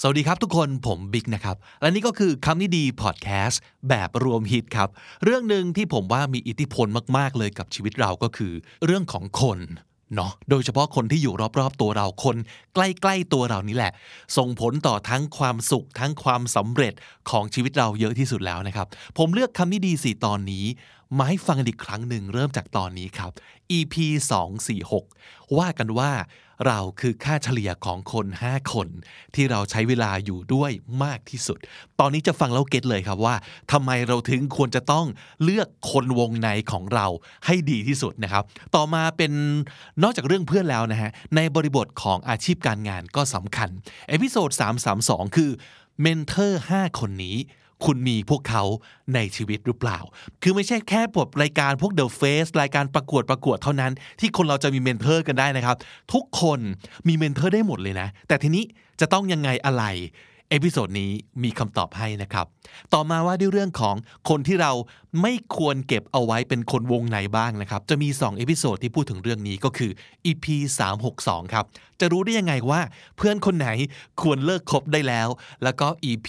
สวัสดีครับทุกคนผมบิ๊กนะครับและนี่ก็คือคำนี้ดีพอดแคสต์แบบรวมฮิตครับเรื่องนึงที่ผมว่ามีอิทธิพลมากๆเลยกับชีวิตเราก็คือเรื่องของคนเนาะโดยเฉพาะคนที่อยู่รอบๆตัวเราคนใกล้ๆตัวเรานี่แหละส่งผลต่อทั้งความสุขทั้งความสำเร็จของชีวิตเราเยอะที่สุดแล้วนะครับผมเลือกคำนี้ดี4ตอนนี้มาให้ฟังอีกครั้งนึงเริ่มจากตอนนี้ครับ EP 246ว่ากันว่าเราคือค่าเฉลี่ยของคน5คนที่เราใช้เวลาอยู่ด้วยมากที่สุดตอนนี้จะฟังแล้วเก็ตเลยครับว่าทำไมเราถึงควรจะต้องเลือกคนวงในของเราให้ดีที่สุดนะครับต่อมาเป็นนอกจากเรื่องเพื่อนแล้วนะฮะในบริบทของอาชีพการงานก็สำคัญเอพิโซด332คือเมนเทอร์5คนนี้คุณมีพวกเขาในชีวิตหรือเปล่าคือไม่ใช่แค่พวกรายการพวก The Face รายการประกวดเท่านั้นที่คนเราจะมีเมนเทอร์กันได้นะครับทุกคนมีเมนเทอร์ได้หมดเลยนะแต่ทีนี้จะต้องยังไงอะไรเอพิโซดนี้มีคำตอบให้นะครับต่อมาว่าด้วยเรื่องของคนที่เราไม่ควรเก็บเอาไว้เป็นคนวงในบ้างนะครับจะมี2เอพิโซดที่พูดถึงเรื่องนี้ก็คือ EP 362ครับจะรู้ได้ยังไงว่าเพื่อนคนไหนควรเลิกคบได้แล้วแล้วก็ EP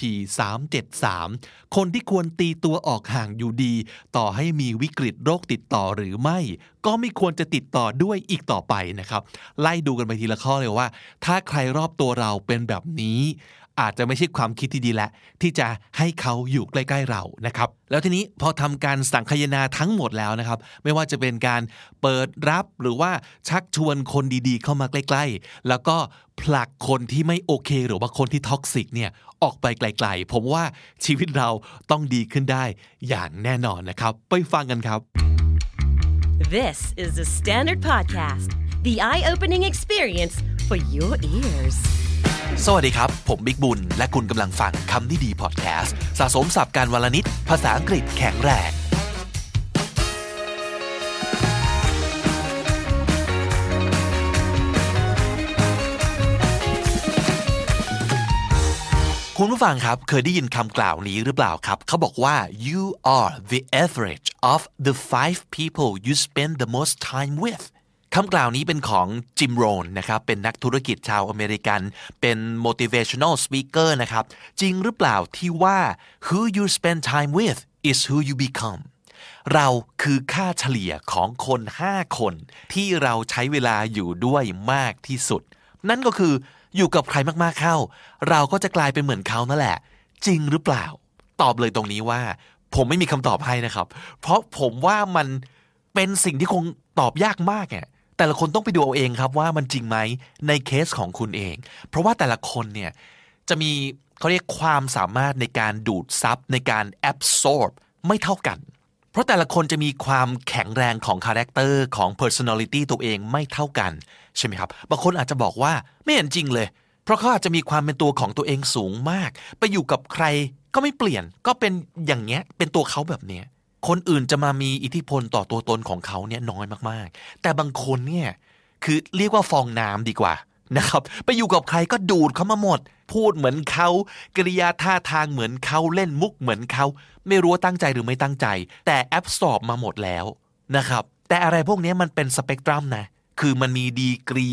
373คนที่ควรตีตัวออกห่างอยู่ดีต่อให้มีวิกฤตโรคติดต่อหรือไม่ก็ไม่ควรจะติดต่อด้วยอีกต่อไปนะครับไล่ดูกันไปทีละข้อเลยว่าถ้าใครรอบตัวเราเป็นแบบนี้อาจจะไม่ใช่ความคิดที่ดีและที่จะให้เขาอยู่ใกล้ๆเรานะครับแล้วทีนี้พอทำการสังคายนาทั้งหมดแล้วนะครับไม่ว่าจะเป็นการเปิดรับหรือว่าชักชวนคนดีๆเข้ามาใกล้ๆแล้วก็ผลักคนที่ไม่โอเคหรือว่าคนที่ท็อกซิกเนี่ยออกไปไกลๆผมว่าชีวิตเราต้องดีขึ้นได้อย่างแน่นอนนะครับไปฟังกันครับ This is the Standard Podcast, the eye-opening experience for your ears.สวัสดีครับผมบิ๊กบุญและคุณกำลังฟังคำนี้ดีพอดแคสต์สะสมศัพท์การวลนิดภาษาอังกฤษแข็งแรงคุณผู้ฟังครับเคยได้ยินคำกล่าวนี้หรือเปล่าครับเขาบอกว่า you are the average of the 5 people you spend the most time withคำกล่าวนี้เป็นของจิมโรนนะครับเป็นนักธุรกิจชาวอเมริกันเป็น motivational speaker นะครับจริงหรือเปล่าที่ว่า who you spend time with is who you become เราคือค่าเฉลี่ยของคน5คนที่เราใช้เวลาอยู่ด้วยมากที่สุดนั่นก็คืออยู่กับใครมากๆเข้าเราก็จะกลายเป็นเหมือนเขานั่นแหละจริงหรือเปล่าตอบเลยตรงนี้ว่าผมไม่มีคำตอบให้นะครับเพราะผมว่ามันเป็นสิ่งที่คงตอบยากมากเนี่ยแต่ละคนต้องไปดูเอาเองครับว่ามันจริงไหมในเคสของคุณเองเพราะว่าแต่ละคนเนี่ยจะมีเขาเรียกความสามารถในการดูดซับในการ absorb ไม่เท่ากันเพราะแต่ละคนจะมีความแข็งแรงของคาแรคเตอร์ของ personality ตัวเองไม่เท่ากันใช่ไหมครับบางคนอาจจะบอกว่าไม่เห็นจริงเลยเพราะเขาอาจจะมีความเป็นตัวของตัวเองสูงมากไปอยู่กับใครก็ไม่เปลี่ยนก็เป็นอย่างเงี้ยเป็นตัวเขาแบบเนี้ยคนอื่นจะมามีอิทธิพลต่อตัวตนของเขาเนี่ยน้อยมากๆแต่บางคนเนี่ยคือเรียกว่าฟองน้ำดีกว่านะครับไปอยู่กับใครก็ดูดเขามาหมดพูดเหมือนเขากริยาท่าทางเหมือนเขาเล่นมุกเหมือนเขาไม่รู้ตั้งใจหรือไม่ตั้งใจแต่แอบสอบมาหมดแล้วนะครับแต่อะไรพวกนี้มันเป็นสเปกตรัมนะคือมันมีดีกรี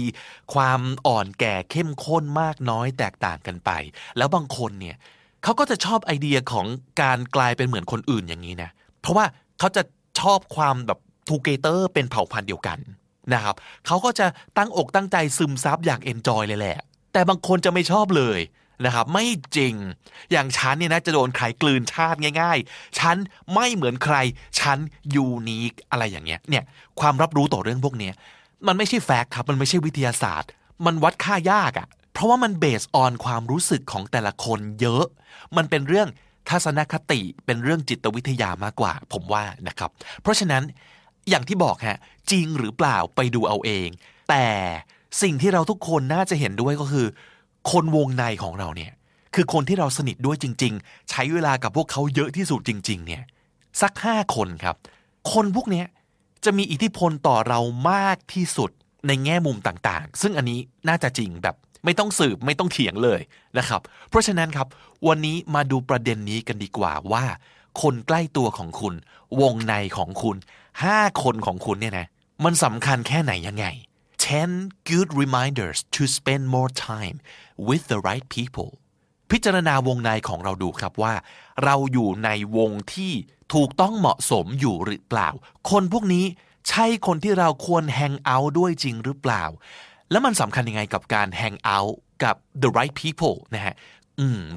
ความอ่อนแก่เข้มข้นมากน้อยแตกต่างกันไปแล้วบางคนเนี่ยเขาก็จะชอบไอเดียของการกลายเป็นเหมือนคนอื่นอย่างนี้นะเพราะว่าเขาจะชอบความแบบทูเกเตอร์เป็นเผ่าพันธุ์เดียวกันนะครับเขาก็จะตั้งอกตั้งใจซึมซับอยากเอนจอยเลยแหละแต่บางคนจะไม่ชอบเลยนะครับไม่จริงอย่างฉันเนี่ยนะจะโดนใครกลืนชาติง่ายๆฉันไม่เหมือนใครฉันยูนิคอะไรอย่างเงี้ยเนี่ยความรับรู้ต่อเรื่องพวกนี้มันไม่ใช่แฟกต์ครับมันไม่ใช่วิทยาศาสตร์มันวัดค่ายากอ่ะเพราะว่ามันเบสออนความรู้สึกของแต่ละคนเยอะมันเป็นเรื่องทัศนคติเป็นเรื่องจิตวิทยามากกว่าผมว่านะครับเพราะฉะนั้นอย่างที่บอกฮะจริงหรือเปล่าไปดูเอาเองแต่สิ่งที่เราทุกคนน่าจะเห็นด้วยก็คือคนวงในของเราเนี่ยคือคนที่เราสนิทด้วยจริงๆใช้เวลากับพวกเขาเยอะที่สุดจริงๆเนี่ยสัก5คนครับคนพวกนี้จะมีอิทธิพลต่อเรามากที่สุดในแง่มุมต่างๆซึ่งอันนี้น่าจะจริงแบบไม่ต้องสืบไม่ต้องเถียงเลยนะครับเพราะฉะนั้นครับวันนี้มาดูประเด็นนี้กันดีกว่าว่าคนใกล้ตัวของคุณวงในของคุณ5คนของคุณเนี่ยนะมันสำคัญแค่ไหนยังไง10 good reminders to spend more time with the right people พิจารณาวงในของเราดูครับว่าเราอยู่ในวงที่ถูกต้องเหมาะสมอยู่หรือเปล่าคนพวกนี้ใช่คนที่เราควรแฮงเอาท์ด้วยจริงหรือเปล่าแล้วมันสำคัญยังไงกับการแฮงเอาท์กับ the right people นะฮะ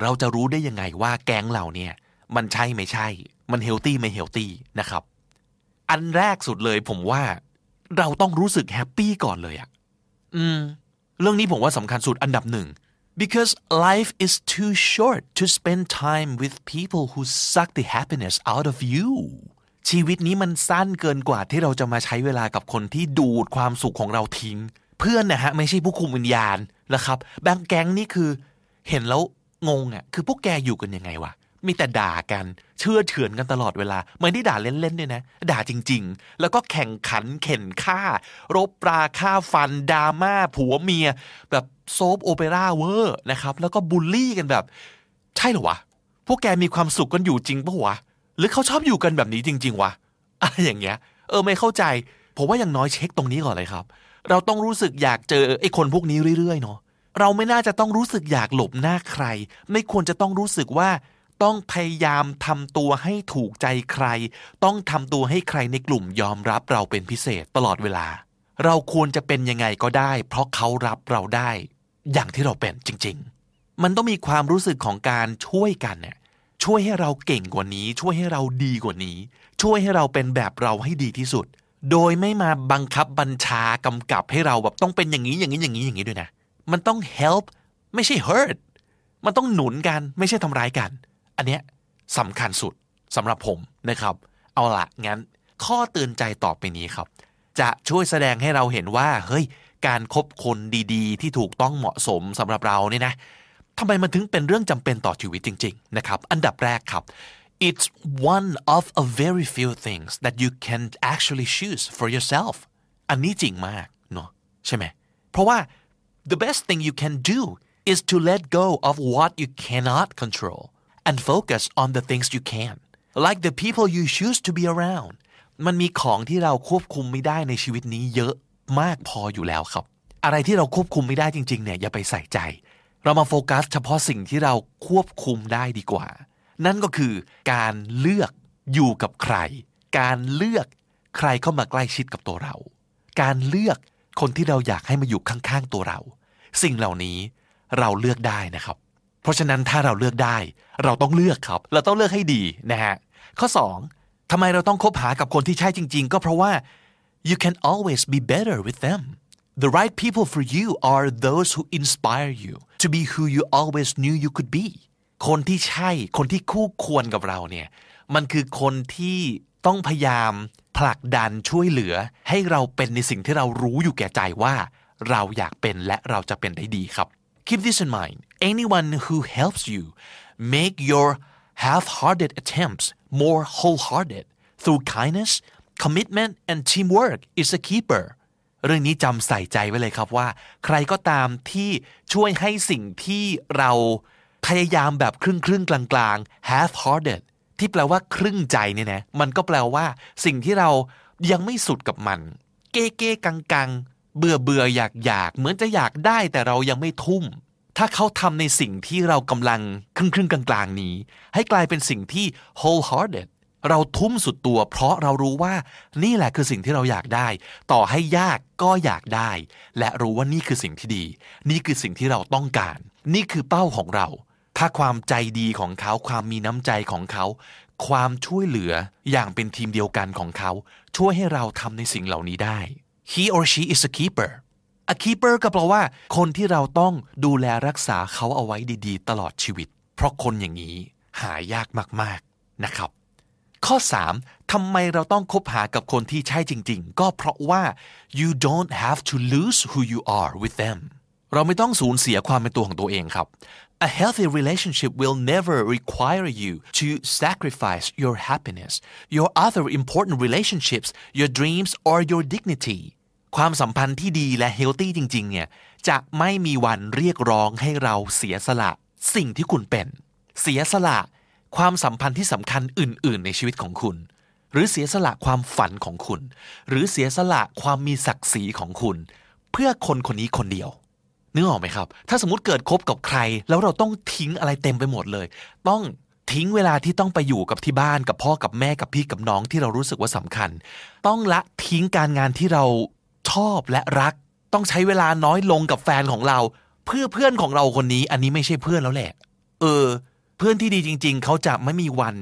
เราจะรู้ได้ยังไงว่าแก๊งเราเนี่ยมันใช่ไม่ใช่มันเฮลตี้ไม่เฮลตี้นะครับอันแรกสุดเลยผมว่าเราต้องรู้สึกแฮปปี้ก่อนเลยอ่ะเรื่องนี้ผมว่าสำคัญสุดอันดับหนึ่ง because life is too short to spend time with people who suck the happiness out of you ชีวิตนี้มันสั้นเกินกว่าที่เราจะมาใช้เวลากับคนที่ดูดความสุขของเราทิ้งเพื่อนนะฮะไม่ใช่ผู้คุมวิญญาณนะครับบางแก๊งนี่คือเห็นแล้วงงอ่ะคือพวกแกอยู่กันยังไงวะมีแต่ด่ากันเชื่อเฉือนกันตลอดเวลาไม่ได้ด่าเล่นๆด้วยนะด่าจริงๆแล้วก็แข่งขันเข็นฆ่ารบปราฆ่าฟันดราม่าผัวเมียแบบโซฟโอเปร่าเวอร์นะครับแล้วก็บูลลี่กันแบบใช่เหรอวะพวกแกมีความสุขกันอยู่จริงปะวะหรือเขาชอบอยู่กันแบบนี้จริงๆวะอะไรอย่างเงี้ยไม่เข้าใจผมว่าอย่างน้อยเช็คตรงนี้ก่อนเลยครับเราต้องรู้สึกอยากเจอไอ้คนพวกนี้เรื่อยๆเนาะเราไม่น่าจะต้องรู้สึกอยากหลบหน้าใครไม่ควรจะต้องรู้สึกว่าต้องพยายามทำตัวให้ถูกใจใครต้องทำตัวให้ใครในกลุ่มยอมรับเราเป็นพิเศษตลอดเวลาเราควรจะเป็นยังไงก็ได้เพราะเขารับเราได้อย่างที่เราเป็นจริงๆมันต้องมีความรู้สึกของการช่วยกันเนี่ยช่วยให้เราเก่งกว่านี้ช่วยให้เราดีกว่านี้ช่วยให้เราเป็นแบบเราให้ดีที่สุดโดยไม่มาบังคับบัญชากำกับให้เราแบบต้องเป็นอย่างนี้อย่างนี้อย่างนี้อย่างนี้ด้วยนะมันต้อง help ไม่ใช่ hurt มันต้องหนุนกันไม่ใช่ทำร้ายกันอันเนี้ยสำคัญสุดสำหรับผมนะครับเอาละงั้นข้อเตือนใจต่อไปนี้ครับจะช่วยแสดงให้เราเห็นว่าเฮ้ยการคบคนดีๆที่ถูกต้องเหมาะสมสำหรับเราเนี่ยนะทำไมมันถึงเป็นเรื่องจำเป็นต่อชีวิตจริงๆนะครับอันดับแรกครับ it's one of a very few things that you can actually choose for yourself อันนี้จริงมากเนาะใช่ไหมเพราะว่า the best thing you can do is to let go of what you cannot controlAnd focus on the things you can, like the people you choose to be around. มันมีของที่เราควบคุมไม่ได้ในชีวิตนี้เยอะมากพออยู่แล้วครับอะไรที่เราควบคุมไม่ได้จริงๆเนี่ยอย่าไปใส่ใจเรามาโฟกัสเฉพาะสิ่งที่เราควบคุมได้ดีกว่านั่นก็คือการเลือกอยู่กับใครการเลือกใครเข้ามาใกล้ชิดกับตัวเราการเลือกคนที่เราอยากให้มาอยู่ข้างๆตัวเราสิ่งเหล่านี้เราเลือกได้นะครับเพราะฉะนั้นถ้าเราเลือกได้เราต้องเลือกครับเราต้องเลือกให้ดีนะฮะข้อ2ทำไมเราต้องคบหากับคนที่ใช่จริงๆก็เพราะว่า you can always be better with them the right people for you are those who inspire you to be who you always knew you could be คนที่ใช่คนที่คู่ควรกับเราเนี่ยมันคือคนที่ต้องพยายามผลักดันช่วยเหลือให้เราเป็นในสิ่งที่เรารู้อยู่แก่ใจว่าเราอยากเป็นและเราจะเป็นได้ดีครับKeep this in mind. Anyone who helps you make your half-hearted attempts more wholehearted through kindness, commitment, and teamwork is a keeper. เรื่องนี้จำใส่ใจไว้เลยครับว่าใครก็ตามที่ช่วยให้สิ่งที่เราพยายามแบบครึ่งๆกลางๆ half-hearted ที่แปลว่าครึ่งใจเนี่ยนะมันก็แปลว่าสิ่งที่เรายังไม่สุดกับมันเก้ๆกังๆเบื่ออยากเหมือนจะอยากได้แต่เรายังไม่ทุ่มถ้าเขาทำในสิ่งที่เรากำลังครึ่งกลางนี้ให้กลายเป็นสิ่งที่ wholehearted เราทุ่มสุดตัวเพราะเรารู้ว่านี่แหละคือสิ่งที่เราอยากได้ต่อให้ยากก็อยากได้และรู้ว่านี่คือสิ่งที่ดีนี่คือสิ่งที่เราต้องการนี่คือเป้าของเราถ้าความใจดีของเขาความมีน้ำใจของเขาความช่วยเหลืออย่างเป็นทีมเดียวกันของเขาช่วยให้เราทำในสิ่งเหล่านี้ได้He or she is a keeper. A keeper ก็แปลว่าคนที่เราต้องดูแลรักษาเขาเอาไว้ดีๆตลอดชีวิตเพราะคนอย่างนี้หายากมากๆนะครับข้อ 3. ทำไมเราต้องคบหากับคนที่ใช่จริงๆก็เพราะว่า you don't have to lose who you are with them. เราไม่ต้องสูญเสียความเป็นตัวของตัวเองครับ A healthy relationship will never require you to sacrifice your happiness, your other important relationships, your dreams, or your dignity.ความสัมพันธ์ที่ดีและเฮลตี้จริงๆเนี่ยจะไม่มีวันเรียกร้องให้เราเสียสละสิ่งที่คุณเป็นเสียสละความสัมพันธ์ที่สำคัญอื่นๆในชีวิตของคุณหรือเสียสละความฝันของคุณหรือเสียสละความมีศักดิ์ศรีของคุณเพื่อคนคนนี้คนเดียว นึกออกไหมครับถ้าสมมติเกิดคบกับใครแล้วเราต้องทิ้งอะไรเต็มไปหมดเลยต้องทิ้งเวลาที่ต้องไปอยู่กับที่บ้านกับพ่อกับแม่กับพี่กับน้องที่เรารู้สึกว่าสำคัญต้องละทิ้งการงานที่เราชอบและรักต้องใช้เวลาน้อยลงกับแฟนของเราเพื่อเพื่อนของเราคนนี้อันนี้ไม่ใช่เพื่อนแล้วแหละเพื่อนที่ดีจริงๆเขาจะไม่มีวัน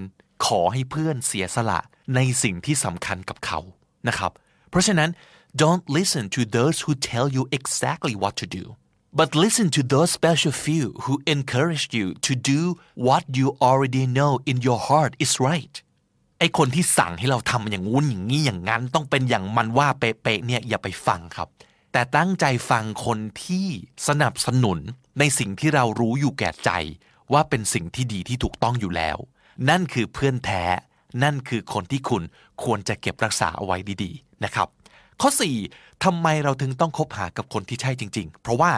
ขอให้เพื่อนเสียสละในสิ่งที่สำคัญกับเขานะครับเพราะฉะนั้น don't listen to those who tell you exactly what to do but listen to those special few who encourage you to do what you already know in your heart is right ไอ้คนที่สั่งให้เราทำอย่างงู้นอย่างนี้อย่างนั้นต้องเป็นอย่างมันว่าเป๊ะๆเนี่ยอย่าไปฟังครับแต่ตั้งใจฟังคนที่สนับสนุนในสิ่งที่เรารู้อยู่แก่ใจว่าเป็นสิ่งที่ดีที่ถูกต้องอยู่แล้วนั่นคือเพื่อนแท้นั่นคือคนที่คุณควรจะเก็บรักษาเอาไว้ดีๆนะครับข้อ4ทำไมเราถึงต้องคบหากับคนที่ใช่จริงๆเพราะว่า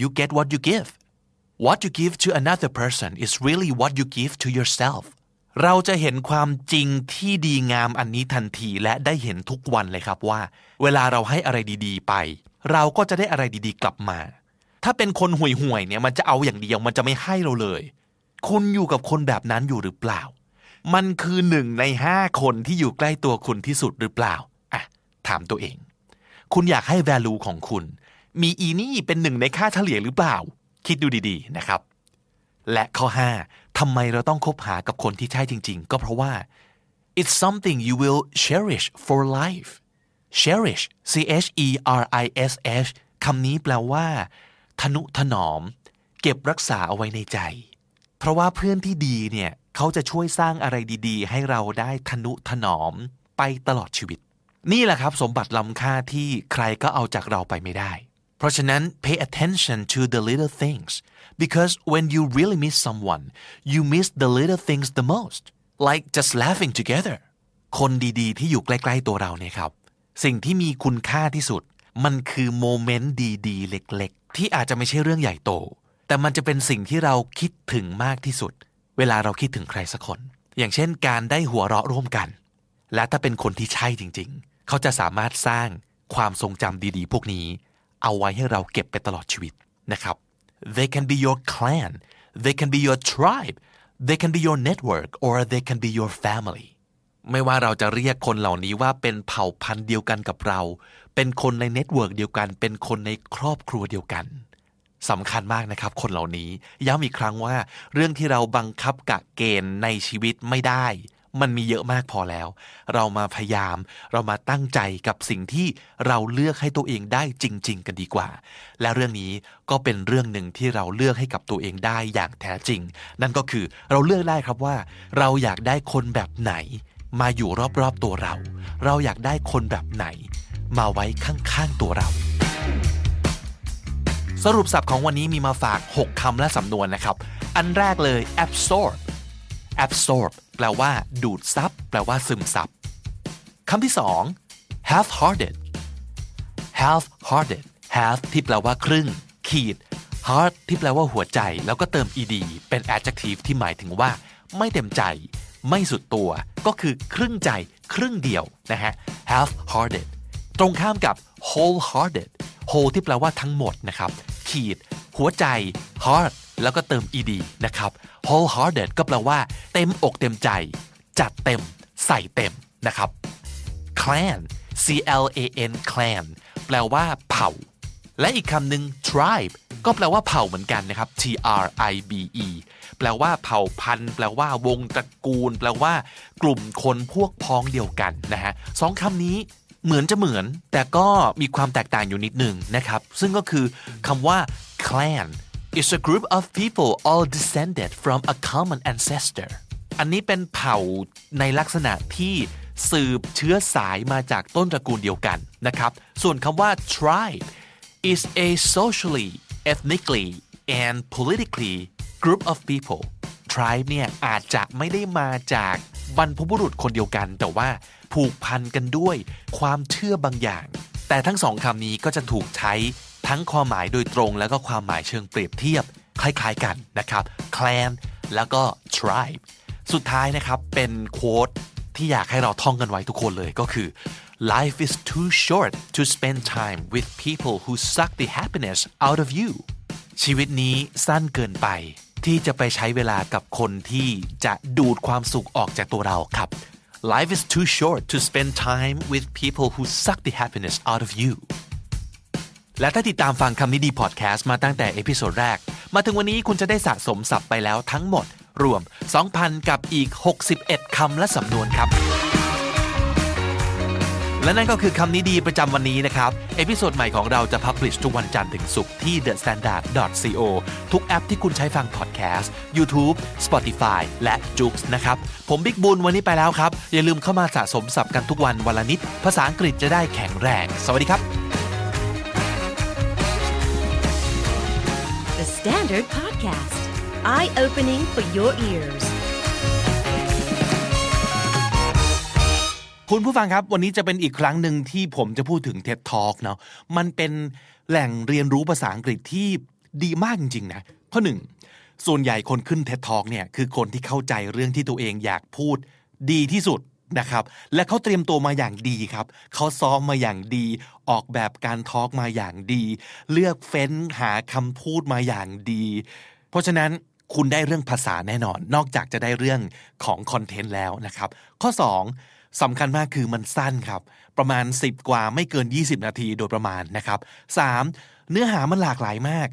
you get what you give what you give to another person is really what you give to yourself เราจะเห็นความจริงที่ดีงามอันนี้ทันทีและได้เห็นทุกวันเลยครับว่าเวลาเราให้อะไรดีๆไปเราก็จะได้อะไรดีๆกลับมาถ้าเป็นคนห่วยๆเนี่ยมันจะเอาอย่างเดียวมันจะไม่ให้เราเลยคุณอยู่กับคนแบบนั้นอยู่หรือเปล่ามันคือ1ใน5คนที่อยู่ใกล้ตัวคุณที่สุดหรือเปล่าอ่ะถามตัวเองคุณอยากให้ value ของคุณมีอีนี่เป็น1ในค่าเฉลี่ยหรือเปล่าคิดดูดีๆนะครับและข้อ5ทำไมเราต้องคบหากับคนที่ใช่จริงๆก็เพราะว่า it's something you will cherish for life cherish c h e r i s h คำนี้แปลว่าทนุถนอมเก็บรักษาเอาไว้ในใจเพราะว่าเพื่อนที่ดีเนี่ยเขาจะช่วยสร้างอะไรดีๆให้เราได้ทนุถนอมไปตลอดชีวิตนี่แหละครับสมบัติล้ำค่าที่ใครก็เอาจากเราไปไม่ได้เพราะฉะนั้น pay attention to the little things because when you really miss someone you miss the little things the most like just laughing together คนดีๆที่อยู่ใกล้ๆตัวเราเนี่ยครับสิ่งที่มีคุณค่าที่สุดมันคือโมเมนต์ดีๆเล็กๆที่อาจจะไม่ใช่เรื่องใหญ่โตแต่มันจะเป็นสิ่งที่เราคิดถึงมากที่สุดเวลาเราคิดถึงใครสักคนอย่างเช่นการได้หัวเราะร่วมกันและถ้าเป็นคนที่ใช่จริงๆเขาจะสามารถสร้างความทรงจำดีๆพวกนี้เอาไว้ให้เราเก็บไปตลอดชีวิตนะครับ They can be your clan They can be your tribe They can be your network or they can be your family ไม่ว่าเราจะเรียกคนเหล่านี้ว่าเป็นเผ่าพันธุ์เดียวกันกับเราเป็นคนในเน็ตเวิร์กเดียวกันเป็นคนในครอบครัวเดียวกันสำคัญมากนะครับคนเหล่านี้ย้ำอีกครั้งว่าเรื่องที่เราบังคับกะเกณฑ์ในชีวิตไม่ได้มันมีเยอะมากพอแล้วเรามาพยายามเรามาตั้งใจกับสิ่งที่เราเลือกให้ตัวเองได้จริงๆกันดีกว่าและเรื่องนี้ก็เป็นเรื่องหนึ่งที่เราเลือกให้กับตัวเองได้อย่างแท้จริงนั่นก็คือเราเลือกได้ครับว่าเราอยากได้คนแบบไหนมาอยู่รอบๆตัวเราเราอยากได้คนแบบไหนมาไว้ข้างๆตัวเราสรุปศัพท์ของวันนี้มีมาฝาก6คำและสำนวนนะครับอันแรกเลย absorb absorb แปลว่าดูดซับแปลว่าซึมซับคำที่2 half-hearted half-hearted half ที่แปลว่าครึ่งขีด heart ที่แปลว่าหัวใจแล้วก็เติม ed เป็น adjective ที่หมายถึงว่าไม่เต็มใจไม่สุดตัวก็คือครึ่งใจครึ่งเดียวนะฮะ half-hearted ตรงข้ามกับ whole-hearted whole ที่แปลว่าทั้งหมดนะครับขีดหัวใจ heart แล้วก็เติม ed นะครับ wholehearted ก็แปลว่าเต็มอกเต็มใจจัดเต็มใส่เต็มนะครับ clan c l a n clan แปลว่าเผ่าและอีกคำหนึ่ง tribe ก็แปลว่าเผ่าเหมือนกันนะครับ t r i b e แปลว่าเผ่าพันธุ์แปลว่าวงตระกูลแปลว่ากลุ่มคนพวกพ้องเดียวกันนะฮะสองคำนี้เหมือนจะเหมือนแต่ก็มีความแตกต่างอยู่นิดหนึ่งนะครับซึ่งก็คือคำว่า clan is a group of people all descended from a common ancestor อันนี้เป็นเผ่าในลักษณะที่สืบเชื้อสายมาจากต้นตระกูลเดียวกันนะครับส่วนคำว่า tribe is a socially ethnically and politically group of people tribe เนี่ยอาจจะไม่ได้มาจากบรรพบุรุษคนเดียวกันแต่ว่าผูกพันกันด้วยความเชื่อบางอย่างแต่ทั้งสองคำนี้ก็จะถูกใช้ทั้งความหมายโดยตรงและก็ความหมายเชิงเปรียบเทียบคล้ายๆกันนะครับ clan แล้วก็ tribe สุดท้ายนะครับเป็นโค้ดที่อยากให้เราท่องกันไว้ทุกคนเลยก็คือ Life is too short to spend time with people who suck the happiness out of you ชีวิตนี้สั้นเกินไปที่จะไปใช้เวลากับคนที่จะดูดความสุขออกจากตัวเราครับ Life is too short to spend time with people who suck the happiness out of you และถ้าติดตามฟังคำนี้ดีพอดแคสต์มาตั้งแต่เอพิโซดแรกมาถึงวันนี้คุณจะได้สะสมศัพท์ไปแล้วทั้งหมดรวม 2,000 กับอีก61คำและสำนวนครับและนั่นก็คือคำนี้ดีประจำวันนี้นะครับเอพิโซดใหม่ของเราจะพับลิชทุกวันจันทร์ถึงศุกร์ที่ thestandard.co ทุกแอปที่คุณใช้ฟังพอดแคสต์ YouTube Spotify และ Joox นะครับผมบิ๊กบุญวันนี้ไปแล้วครับอย่าลืมเข้ามาสะสมศัพท์กันทุกวันวันละนิดภาษาอังกฤษจะได้แข็งแรงสวัสดีครับ The Standard Podcast Eye-opening for your earsคุณผู้ฟังครับวันนี้จะเป็นอีกครั้งหนึ่งที่ผมจะพูดถึง TED Talk เนาะมันเป็นแหล่งเรียนรู้ภาษาอังกฤษที่ดีมากจริงๆนะข้อหนึ่งส่วนใหญ่คนขึ้น TED Talk เนี่ยคือคนที่เข้าใจเรื่องที่ตัวเองอยากพูดดีที่สุดนะครับและเขาเตรียมตัวมาอย่างดีครับเขาซ้อมมาอย่างดีออกแบบการทอล์กมาอย่างดีเลือกเฟ้นหาคำพูดมาอย่างดีเพราะฉะนั้นคุณได้เรื่องภาษาแน่นอนนอกจากจะได้เรื่องของคอนเทนต์แล้วนะครับข้อสองสำคัญมากคือมันสั้นครับประมาณ10กว่าไม่เกิน20นาทีโดยประมาณนะครับ3เนื้อหามันหลากหลายมาก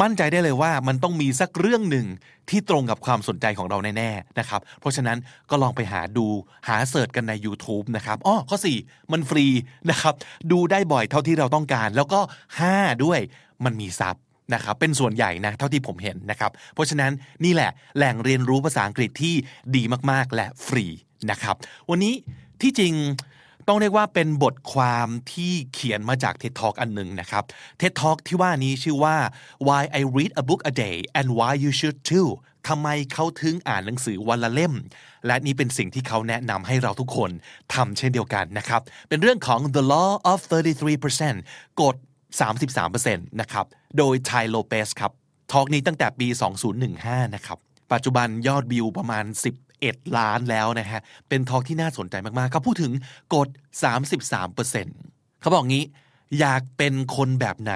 มั่นใจได้เลยว่ามันต้องมีสักเรื่องหนึ่งที่ตรงกับความสนใจของเราแน่ๆนะครับเพราะฉะนั้นก็ลองไปหาดูหาเสิร์ชกันใน YouTube นะครับข้อ4มันฟรีนะครับดูได้บ่อยเท่าที่เราต้องการแล้วก็5ด้วยมันมีซับนะครับเป็นส่วนใหญ่นะเท่าที่ผมเห็นนะครับเพราะฉะนั้นนี่แหละแหล่งเรียนรู้ภาษาอังกฤษที่ดีมากๆและฟรีนะครับวันนี้ที่จริงต้องเรียกว่าเป็นบทความที่เขียนมาจาก TED Talk อันหนึ่งนะครับ TED Talk ที่ว่านี้ชื่อว่า Why I Read a Book a Day and Why You Should Too ทำไมเขาถึงอ่านหนังสือวันละเล่มและนี่เป็นสิ่งที่เขาแนะนำให้เราทุกคนทำเช่นเดียวกันนะครับเป็นเรื่องของ The Law of 33% กฎ 33% นะครับโดย Ty Lopez ครับทอล์กนี้ตั้งแต่ปี 2015 นะครับปัจจุบันยอดวิวประมาณ11ล้านแล้วนะฮะเป็นทอล์กที่น่าสนใจมากๆเขาพูดถึงกฎ 33% เขาบอกงี้อยากเป็นคนแบบไหน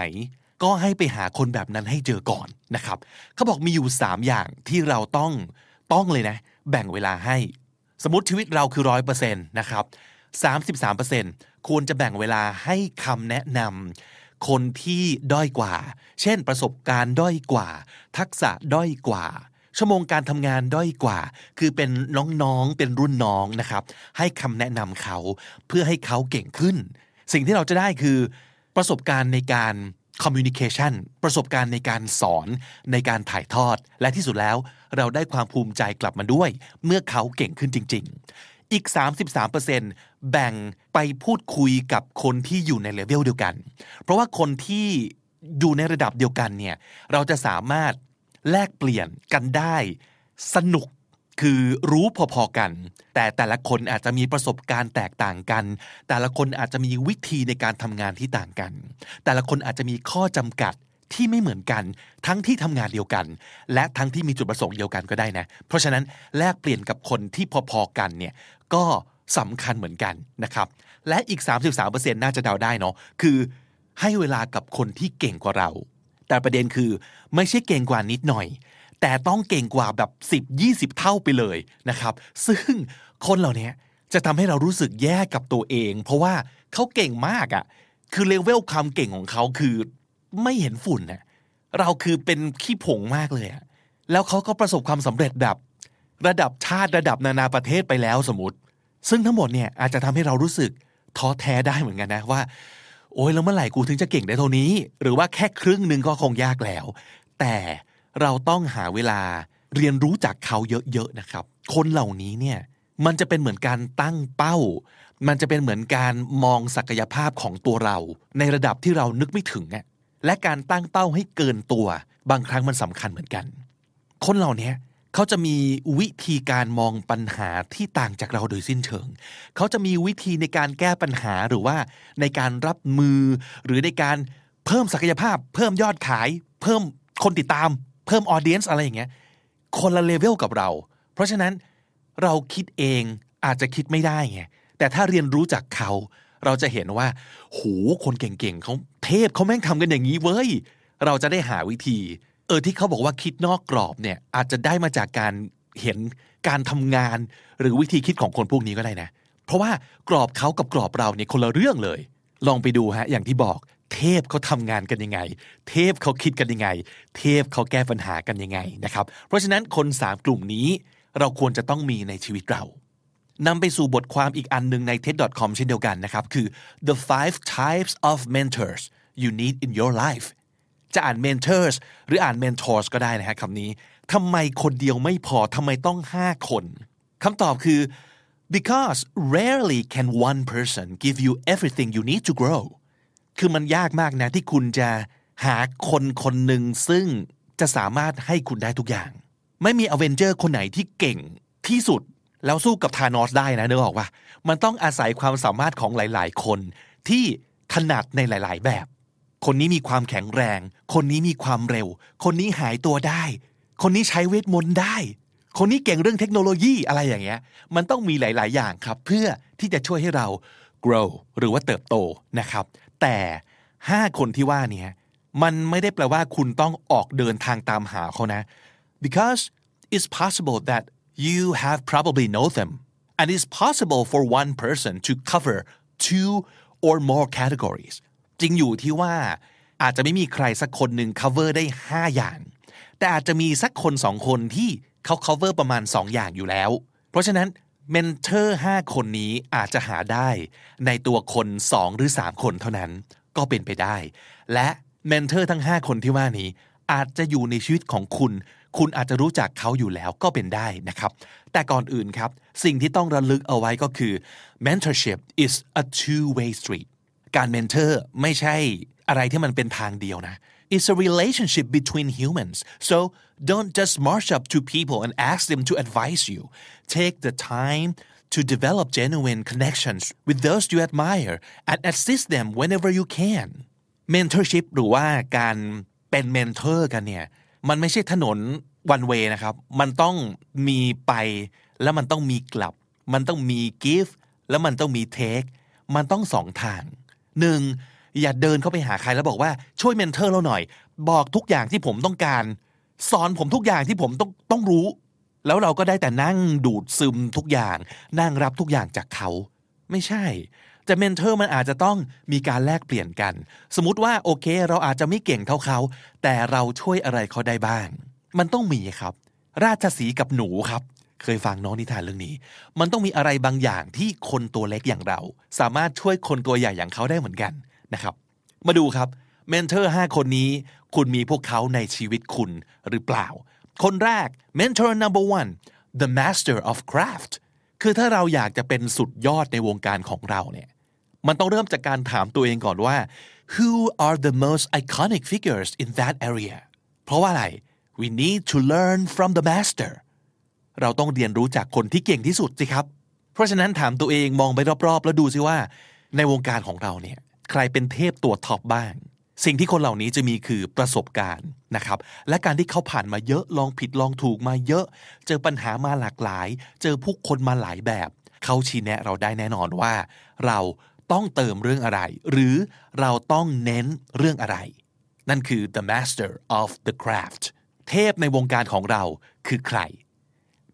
ก็ให้ไปหาคนแบบนั้นให้เจอก่อนนะครับเขาบอกมีอยู่3อย่างที่เราต้องเลยนะแบ่งเวลาให้สมมุติชีวิตเราคือ 100% นะครับ 33% ควรจะแบ่งเวลาให้คำแนะนำคนที่ด้อยกว่าเช่นประสบการณ์ด้อยกว่าทักษะด้อยกว่าชั่วโมงการทำงานด้อยกว่าคือเป็นน้องๆเป็นรุ่นน้องนะครับให้คำแนะนำเขาเพื่อให้เขาเก่งขึ้นสิ่งที่เราจะได้คือประสบการณ์ในการ communication ประสบการณ์ในการสอนในการถ่ายทอดและที่สุดแล้วเราได้ความภูมิใจกลับมาด้วยเมื่อเขาเก่งขึ้นจริงๆอีก 33% แบ่งไปพูดคุยกับคนที่อยู่ในเลเวลเดียวกันเพราะว่าคนที่อยู่ในระดับเดียวกันเนี่ยเราจะสามารถแลกเปลี่ยนกันได้สนุกคือรู้พอๆกันแต่ละคนอาจจะมีประสบการณ์แตกต่างกันแต่ละคนอาจจะมีวิธีในการทำงานที่ต่างกันแต่ละคนอาจจะมีข้อจำกัดที่ไม่เหมือนกันทั้งที่ทำงานเดียวกันและทั้งที่มีจุดประสงค์เดียวกันก็ได้นะเพราะฉะนั้นแลกเปลี่ยนกับคนที่พอๆกันเนี่ยก็สำคัญเหมือนกันนะครับและอีก 33% น่าจะเดาได้เนาะคือให้เวลากับคนที่เก่งกว่าเราแต่ประเด็นคือไม่ใช่เก่งกว่านิดหน่อยแต่ต้องเก่งกว่าแบบ 10-20 เท่าไปเลยนะครับซึ่งคนเหล่านี้จะทำให้เรารู้สึกแย่กับตัวเองเพราะว่าเขาเก่งมากอ่ะคือเลเวลความเก่งของเขาคือไม่เห็นฝุ่นนะเราคือเป็นขี้ผงมากเลยแล้วเขาก็ประสบความสำเร็จแบบระดับชาติระดับนานาประเทศไปแล้วสมมติซึ่งทั้งหมดเนี่ยอาจจะทำให้เรารู้สึกท้อแท้ได้เหมือนกันนะว่าโอ้ยแล้วเมื่อไหร่กูถึงจะเก่งได้เท่านี้หรือว่าแค่ครึ่งนึงก็คงยากแล้วแต่เราต้องหาเวลาเรียนรู้จากเขาเยอะๆนะครับคนเหล่านี้เนี่ยมันจะเป็นเหมือนการตั้งเป้ามันจะเป็นเหมือนการมองศักยภาพของตัวเราในระดับที่เรานึกไม่ถึงและการตั้งเป้าให้เกินตัวบางครั้งมันสำคัญเหมือนกันคนเหล่านี้เขาจะมีวิธีการมองปัญหาที่ต่างจากเราโดยสิ้นเชิงเขาจะมีวิธีในการแก้ปัญหาหรือว่าในการรับมือหรือในการเพิ่มศักยภาพเพิ่มยอดขายเพิ่มคนติดตามเพิ่มออเดียนซ์อะไรอย่างเงี้ยคนละเลเวลกับเราเพราะฉะนั้นเราคิดเองอาจจะคิดไม่ได้ไงแต่ถ้าเรียนรู้จากเขา เราจะเห็นว่าโหคนเก่งๆเขาเทพเขาแม่งทำกันอย่างนี้เว้ยเราจะได้หาวิธีที่เขาบอกว่าคิดนอกกรอบเนี่ยอาจจะได้มาจากการเห็นการทำงานหรือวิธีคิดของคนพวกนี้ก็ได้นะเพราะว่ากรอบเขากับกรอบเราเนี่ยคนละเรื่องเลยลองไปดูฮะอย่างที่บอกเทพเขาทำงานกันยังไงเทพเขาคิดกันยังไงเทพเขาแก้ปัญหากันยังไงนะครับเพราะฉะนั้นคน3กลุ่มนี้เราควรจะต้องมีในชีวิตเรานำไปสู่บทความอีกอันหนึ่งใน TED.com เช่นเดียวกันนะครับคือ The 5 Types of Mentors You Need in Your Life จะอ่าน mentors หรืออ่าน mentors ก็ได้นะฮะคำนี้ทำไมคนเดียวไม่พอทำไมต้อง5คนคำตอบคือ because rarely can one person give you everything you need to grow คือมันยากมากนะที่คุณจะหาคนคนหนึ่งซึ่งจะสามารถให้คุณได้ทุกอย่างไม่มีอเวนเจอร์คนไหนที่เก่งที่สุดแล้วสู้กับธานอสได้นะนึกออกป่ะมันต้องอาศัยความสามารถของหลายๆคนที่ถนัดในหลายๆแบบคนนี้มีความแข็งแรงคนนี้มีความเร็วคนนี้หายตัวได้คนนี้ใช้เวทมนต์ได้คนนี้เก่งเรื่องเทคโนโลยีอะไรอย่างเงี้ยมันต้องมีหลายๆอย่างครับเพื่อที่จะช่วยให้เรา grow หรือว่าเติบโตนะครับแต่5คนที่ว่านี้มันไม่ได้แปลว่าคุณต้องออกเดินทางตามหาเขานะ because it's possible that you have probably know them and it's possible for one person to cover 2 or more categories จริงอยู่ที่ว่าอาจจะไม่มีใครสักคนหนึ่ง cover ได้5อย่างแต่อาจจะมีสักคน2คนที่เขา cover ประมาณ2อย่างอยู่แล้วเพราะฉะนั้นเมนเทอร์5คนนี้อาจจะหาได้ในตัวคน2หรือ3คนเท่านั้นก็เป็นไปได้และเมนเทอร์ทั้ง5คนที่ว่านี้อาจจะอยู่ในชีวิตของคุณอาจจะรู้จักเขาอยู่แล้วก็เป็นได้นะครับแต่ก่อนอื่นครับสิ่งที่ต้องระลึกเอาไว้ก็คือ mentorship is a two-way street การเมนเทอร์ไม่ใช่อะไรที่มันเป็นทางเดียวนะIt's a relationship between humans. So don't just march up to people and ask them to advise you. Take the time to develop genuine connections with those you admire and assist them whenever you can. Mentorship หรือว่าการเป็นเมนเทอร์กันเนี่ยมันไม่ใช่ถนน one way นะครับมันต้องมีไปแล้วมันต้องมีกลับมันต้องมี give แล้วมันต้องมี take มันต้องสองทาง1อย่าเดินเข้าไปหาใครแล้วบอกว่าช่วยเมนเทอร์เราหน่อยบอกทุกอย่างที่ผมต้องการสอนผมทุกอย่างที่ผมต้องรู้แล้วเราก็ได้แต่นั่งดูดซึมทุกอย่างนั่งรับทุกอย่างจากเขาไม่ใช่แต่เมนเทอร์มันอาจจะต้องมีการแลกเปลี่ยนกันสมมุติว่าโอเคเราอาจจะไม่เก่งเท่าเขาแต่เราช่วยอะไรเขาได้บ้างมันต้องมีครับราชสีห์กับหนูครับเคยฟังน้องนิทานเรื่องนี้มันต้องมีอะไรบางอย่างที่คนตัวเล็กอย่างเราสามารถช่วยคนตัวใหญ่อย่างเขาได้เหมือนกันนะครับมาดูครับเมนเทอร์5คนนี้คุณมีพวกเขาในชีวิตคุณหรือเปล่าคนแรก Mentor number 1 The Master of Craft คือถ้าเราอยากจะเป็นสุดยอดในวงการของเราเนี่ยมันต้องเริ่มจากการถามตัวเองก่อนว่า Who are the most iconic figures in that area เพราะว่าอะไร We need to learn from the master เราต้องเรียนรู้จากคนที่เก่งที่สุดสิครับเพราะฉะนั้นถามตัวเองมองไปรอบๆแล้วดูสิว่าในวงการของเราเนี่ยใครเป็นเทพตัวท็อปบ้างสิ่งที่คนเหล่านี้จะมีคือประสบการณ์นะครับและการที่เขาผ่านมาเยอะลองผิดลองถูกมาเยอะเจอปัญหามาหลากหลายเจอผู้คนมาหลายแบบเขาชี้แนะเราได้แน่นอนว่าเราต้องเติมเรื่องอะไรหรือเราต้องเน้นเรื่องอะไรนั่นคือ the master of the craft เทพในวงการของเราคือใคร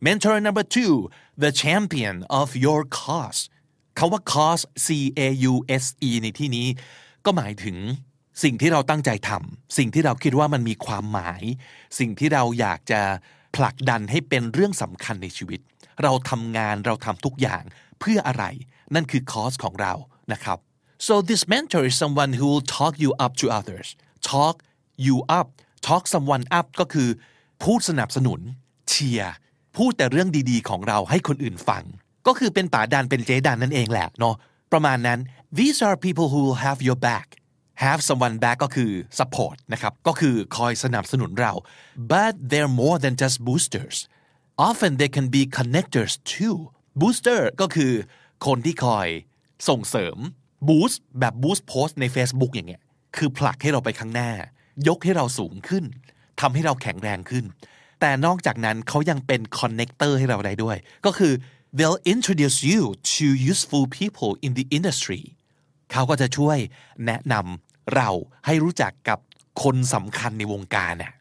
mentor number 2 the champion of your causeคำว่า cause C-A-U-S-E ในที่นี้ก็หมายถึงสิ่งที่เราตั้งใจทำสิ่งที่เราคิดว่ามันมีความหมายสิ่งที่เราอยากจะผลักดันให้เป็นเรื่องสำคัญในชีวิตเราทำงานเราทำทุกอย่างเพื่ออะไรนั่นคือ cause ของเรานะครับ so this mentor is someone who will talk you up to others talk you up talk someone up ก็คือพูดสนับสนุนเชียร์พูดแต่เรื่องดีๆของเราให้คนอื่นฟังก็คือเป็นป่าดันเป็นเจดันนั่นเองแหละเนาะประมาณนั้น these are people who will have your back have someone back ก็คือ support นะครับก็คือคอยสนับสนุนเรา but they're more than just boosters often they can be connectors too booster ก็คือคนที่คอยส่งเสริม boost แบบ boost post ใน Facebook อย่างเงี้ยคือผลักให้เราไปข้างหน้ายกให้เราสูงขึ้นทำให้เราแข็งแรงขึ้นแต่นอกจากนั้นเขายังเป็น connector ให้เราได้ด้วยก็คือThey'll introduce you to useful people in the industry เขาก็จะช่วยแนะนำเราให้รู้จักกับคนสำคัญในวงการเนี่ย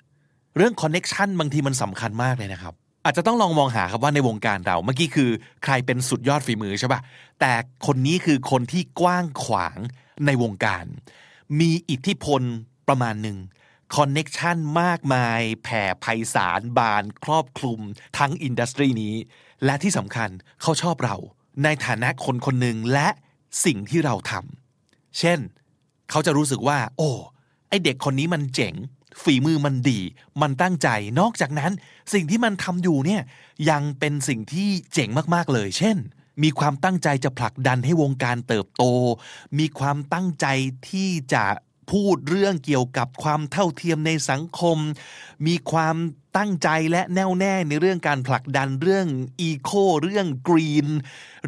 เรื่องคอนเน็กชันบางทีมันสำคัญมากเลยนะครับอาจจะต้องลองมองหาครับว่าในวงการเราเมื่อกี้คือใครเป็นสุดยอดฝีมือใช่ป่ะแต่คนนี้คือคนที่กว้างขวางในวงการมีอิทธิพลประมาณหนึ่งคอนเน็กชันมากมายแผ่ไพศาลบานครอบคลุมทั้งอินดัสทรีนี้และที่สำคัญเขาชอบเราในฐานะคนคนหนึ่งและสิ่งที่เราทำเช่นเขาจะรู้สึกว่าโอ้ไอเด็กคนนี้มันเจ๋งฝีมือมันดีมันตั้งใจนอกจากนั้นสิ่งที่มันทำอยู่เนี่ยยังเป็นสิ่งที่เจ๋งมากๆเลยเช่นมีความตั้งใจจะผลักดันให้วงการเติบโตมีความตั้งใจที่จะพูดเรื่องเกี่ยวกับความเท่าเทียมในสังคมมีความตั้งใจและแน่วแน่ในเรื่องการผลักดันเรื่องอีโคเรื่องกรีน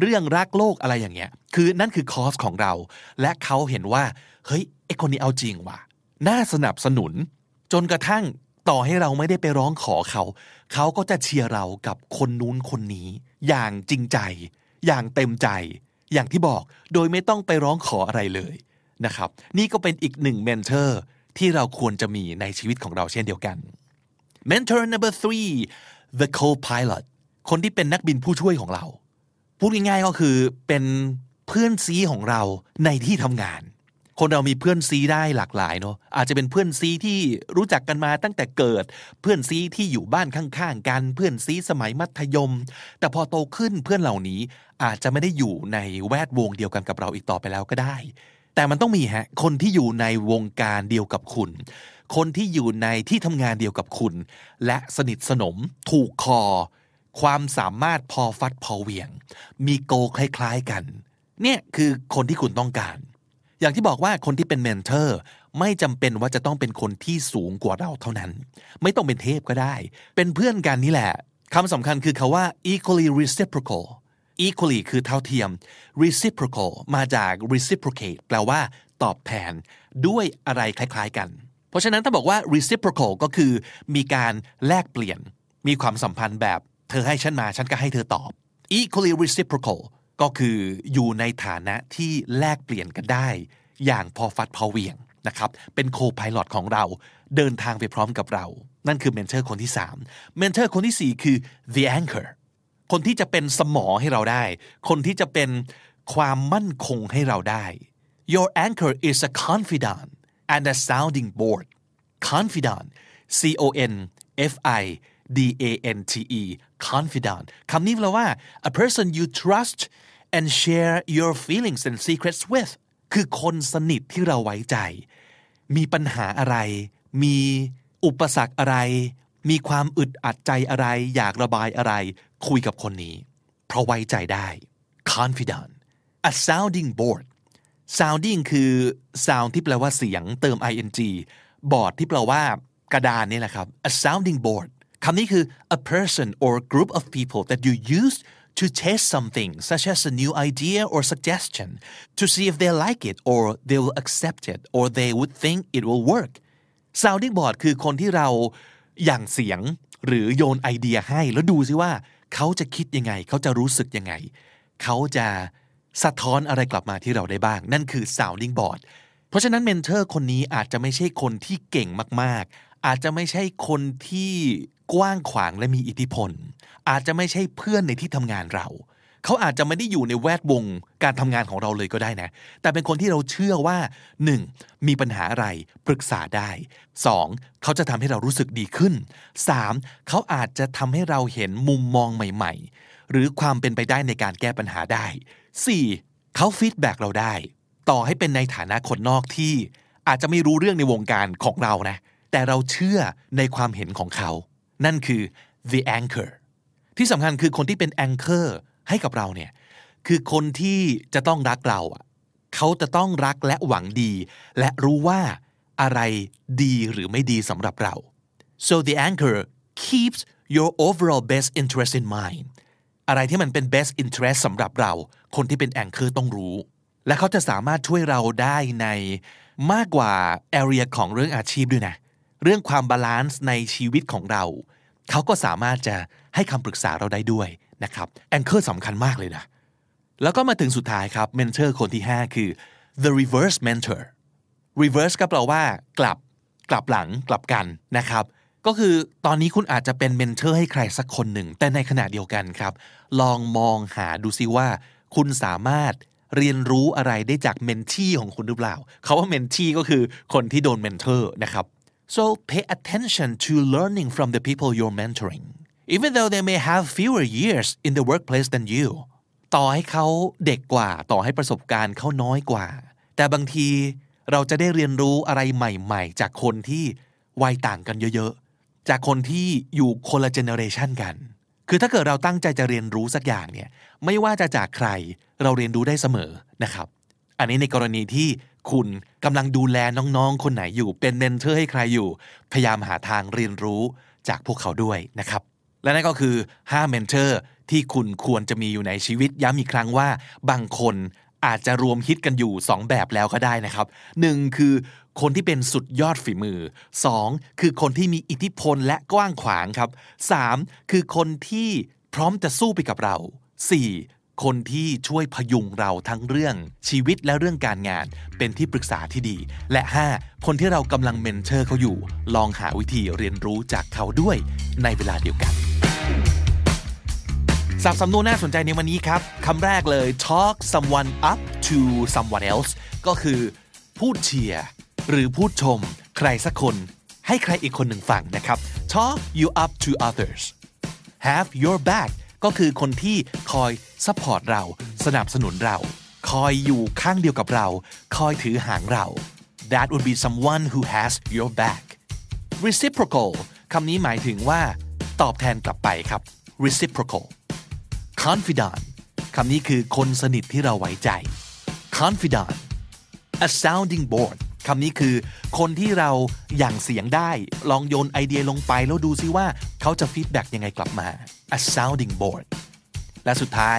เรื่องรักโลกอะไรอย่างเงี้ยคือนั่นคือคอสของเราและเขาเห็นว่าเฮ้ยไอ้คนนี้เอาจริงว่ะน่าสนับสนุนจนกระทั่งต่อให้เราไม่ได้ไปร้องขอเขาเขาก็จะเชียร์เรากับคนนู้นคนนี้อย่างจริงใจอย่างเต็มใจอย่างที่บอกโดยไม่ต้องไปร้องขออะไรเลยนะครับนี่ก็เป็นอีกหนึ่งเมนเทอร์ที่เราควรจะมีในชีวิตของเราเช่นเดียวกัน Mentor number 3 the co-pilot คนที่เป็นนักบินผู้ช่วยของเราพูดง่ายๆก็คือเป็นเพื่อนซีของเราในที่ทำงานคนเรามีเพื่อนซีได้หลากหลายเนาะอาจจะเป็นเพื่อนซีที่รู้จักกันมาตั้งแต่เกิดเพื่อนซีที่อยู่บ้านข้างๆกันเพื่อนซีสมัยมัธยมแต่พอโตขึ้นเพื่อนเหล่านี้อาจจะไม่ได้อยู่ในแวดวงเดียวกันกับเราอีกต่อไปแล้วก็ได้แต่มันต้องมีฮะคนที่อยู่ในวงการเดียวกับคุณคนที่อยู่ในที่ทำงานเดียวกับคุณและสนิทสนมถูกคอความสามารถพอฟัดพอเหวี่ยงมีโกคล้ายๆกันเนี่ยคือคนที่คุณต้องการอย่างที่บอกว่าคนที่เป็นเมนเทอร์ไม่จำเป็นว่าจะต้องเป็นคนที่สูงกว่าเราเท่านั้นไม่ต้องเป็นเทพก็ได้เป็นเพื่อนกันนี่แหละคำสำคัญคือคำว่า equally reciprocal equally คือเท่าเทียม reciprocal มาจาก reciprocate แปลว่าตอบแทนด้วยอะไรคล้ายๆกันเพราะฉะนั้นถ้าบอกว่า reciprocal ก็คือมีการแลกเปลี่ยนมีความสัมพันธ์แบบเธอให้ฉันมาฉันก็ให้เธอตอบ equally reciprocalก็คืออยู่ในฐานะที่แลกเปลี่ยนกันได้อย่างพอฟัดพอเหวี่ยงนะครับเป็นโคไพลอตของเราเดินทางไปพร้อมกับเรานั่นคือเมนเทอร์คนที่3เมนเทอร์คนที่4คือ the anchor คนที่จะเป็นสมอให้เราได้คนที่จะเป็นความมั่นคงให้เราได้ your anchor is a confidant and a sounding board confidant c o n f i D-A-N-T-E confidant คำนี้แปลว่า a person you trust and share your feelings and secrets with คือคนสนิทที่เราไว้ใจมีปัญหาอะไรมีอุปสรรคอะไรมีความอึดอัดใจอะไรอยากระบายอะไรคุยกับคนนี้เพราะไว้ใจได้ confidant a sounding board sounding คือ sound ที่แปลว่าเสียงเติม ing board ที่แปลว่ากระดานนี่แหละครับ a sounding boardคำนี้คือ a person or group of people that you use to test something such as a new idea or suggestion to see if they like it or they will accept it or they would think it will work sounding board คือคนที่เราหยั่งเสียงหรือโยนไอเดียให้แล้วดูซิว่าเขาจะคิดยังไงเขาจะรู้สึกยังไงเขาจะสะท้อนอะไรกลับมาที่เราได้บ้างนั่นคือ sounding board เพราะฉะนั้นเมนเทอร์คนนี้อาจจะไม่ใช่คนที่เก่งมากๆอาจจะไม่ใช่คนที่กว้างขวางและมีอิทธิพลอาจจะไม่ใช่เพื่อนในที่ทำงานเราเขาอาจจะไม่ได้อยู่ในแวดวงการทำงานของเราเลยก็ได้นะแต่เป็นคนที่เราเชื่อว่า 1. มีปัญหาอะไรปรึกษาได้ 2. เขาจะทำให้เรารู้สึกดีขึ้น 3. เขาอาจจะทำให้เราเห็นมุมมองใหม่ๆหรือความเป็นไปได้ในการแก้ปัญหาได้ 4. เขาฟีดแบ็กเราได้ต่อให้เป็นในฐานะคนนอกที่อาจจะไม่รู้เรื่องในวงการของเรานะแต่เราเชื่อในความเห็นของเขานั่นคือ the anchor ที่สำคัญคือคนที่เป็น anchor ให้กับเราเนี่ยคือคนที่จะต้องรักเราอ่ะเขาจะต้องรักและหวังดีและรู้ว่าอะไรดีหรือไม่ดีสำหรับเรา so the anchor keeps your overall best interest in mind อะไรที่มันเป็น best interest สำหรับเราคนที่เป็น anchor ต้องรู้และเขาจะสามารถช่วยเราได้ในมากกว่า area ของเรื่องอาชีพด้วยนะเรื่องความบาลานซ์ในชีวิตของเราเขาก็สามารถจะให้คำปรึกษาเราได้ด้วยนะครับแองเกอร์สำคัญมากเลยนะแล้วก็มาถึงสุดท้ายครับเมนเทอร์คนที่5คือ the reverse mentor reverse ก็แปลว่ากลับหลังกลับกันนะครับก็คือตอนนี้คุณอาจจะเป็นเมนเทอร์ให้ใครสักคนหนึ่งแต่ในขณะเดียวกันครับลองมองหาดูซิว่าคุณสามารถเรียนรู้อะไรได้จากเมนทีของคุณหรือเปล่าเขาว่าเมนทีก็คือคนที่โดนเมนเทอร์นะครับ so pay attention to learning from the people you're mentoring even though they may have fewer years in the workplace than you ต่อให้เขาเด็กกว่าต่อให้ประสบการณ์เขาน้อยกว่าแต่บางทีเราจะได้เรียนรู้อะไรใหม่ๆจากคนที่วัยต่างกันเยอะๆจากคนที่อยู่คนละเจเนอเรชันกันคือถ้าเกิดเราตั้งใจจะเรียนรู้สักอย่างเนี่ยไม่ว่าจะจากใครเราเรียนรู้ได้เสมอนะครับอันนี้ในกรณีที่คุณกำลังดูแลน้องๆคนไหนอยู่เป็นเมนเทอร์ให้ใครอยู่พยายามหาทางเรียนรู้จากพวกเขาด้วยนะครับและนั่นก็คือ5เมนเทอร์ที่คุณควรจะมีอยู่ในชีวิตย้ำอีกครั้งว่าบางคนอาจจะรวมฮิตกันอยู่2แบบแล้วก็ได้นะครับ1คือคนที่เป็นสุดยอดฝีมือ2คือคนที่มีอิทธิพลและกว้างขวางครับ3คือคนที่พร้อมจะสู้ไปกับเรา4คนที่ช่วยพยุงเราทั้งเรื่องชีวิตและเรื่องการงานเป็นที่ปรึกษาที่ดีและ5คนที่เรากำลังเมนเทอร์เขาอยู่ลองหาวิธีเรียนรู้จากเขาด้วยในเวลาเดียวกันศัพท์สำนวนน่าสนใจในวันนี้ครับคำแรกเลย talk someone up to someone else ก็คือพูดเชียร์หรือพูดชมใครสักคนให้ใครอีกคนหนึ่งฟังนะครับ talk you up to others have your back ก็คือคนที่คอยซัพพอร์ตเราสนับสนุนเราคอยอยู่ข้างเดียวกับเราคอยถือหางเรา that would be someone who has your back reciprocal คำนี้หมายถึงว่าตอบแทนกลับไปครับ reciprocal confidant คำนี้คือคนสนิทที่เราไว้ใจ confidant a sounding board คำนี้คือคนที่เราหยั่งเสียงได้ลองโยนไอเดียลงไปแล้วดูซิว่าเขาจะฟีดแบ็กยังไงกลับมา a sounding board และสุดท้าย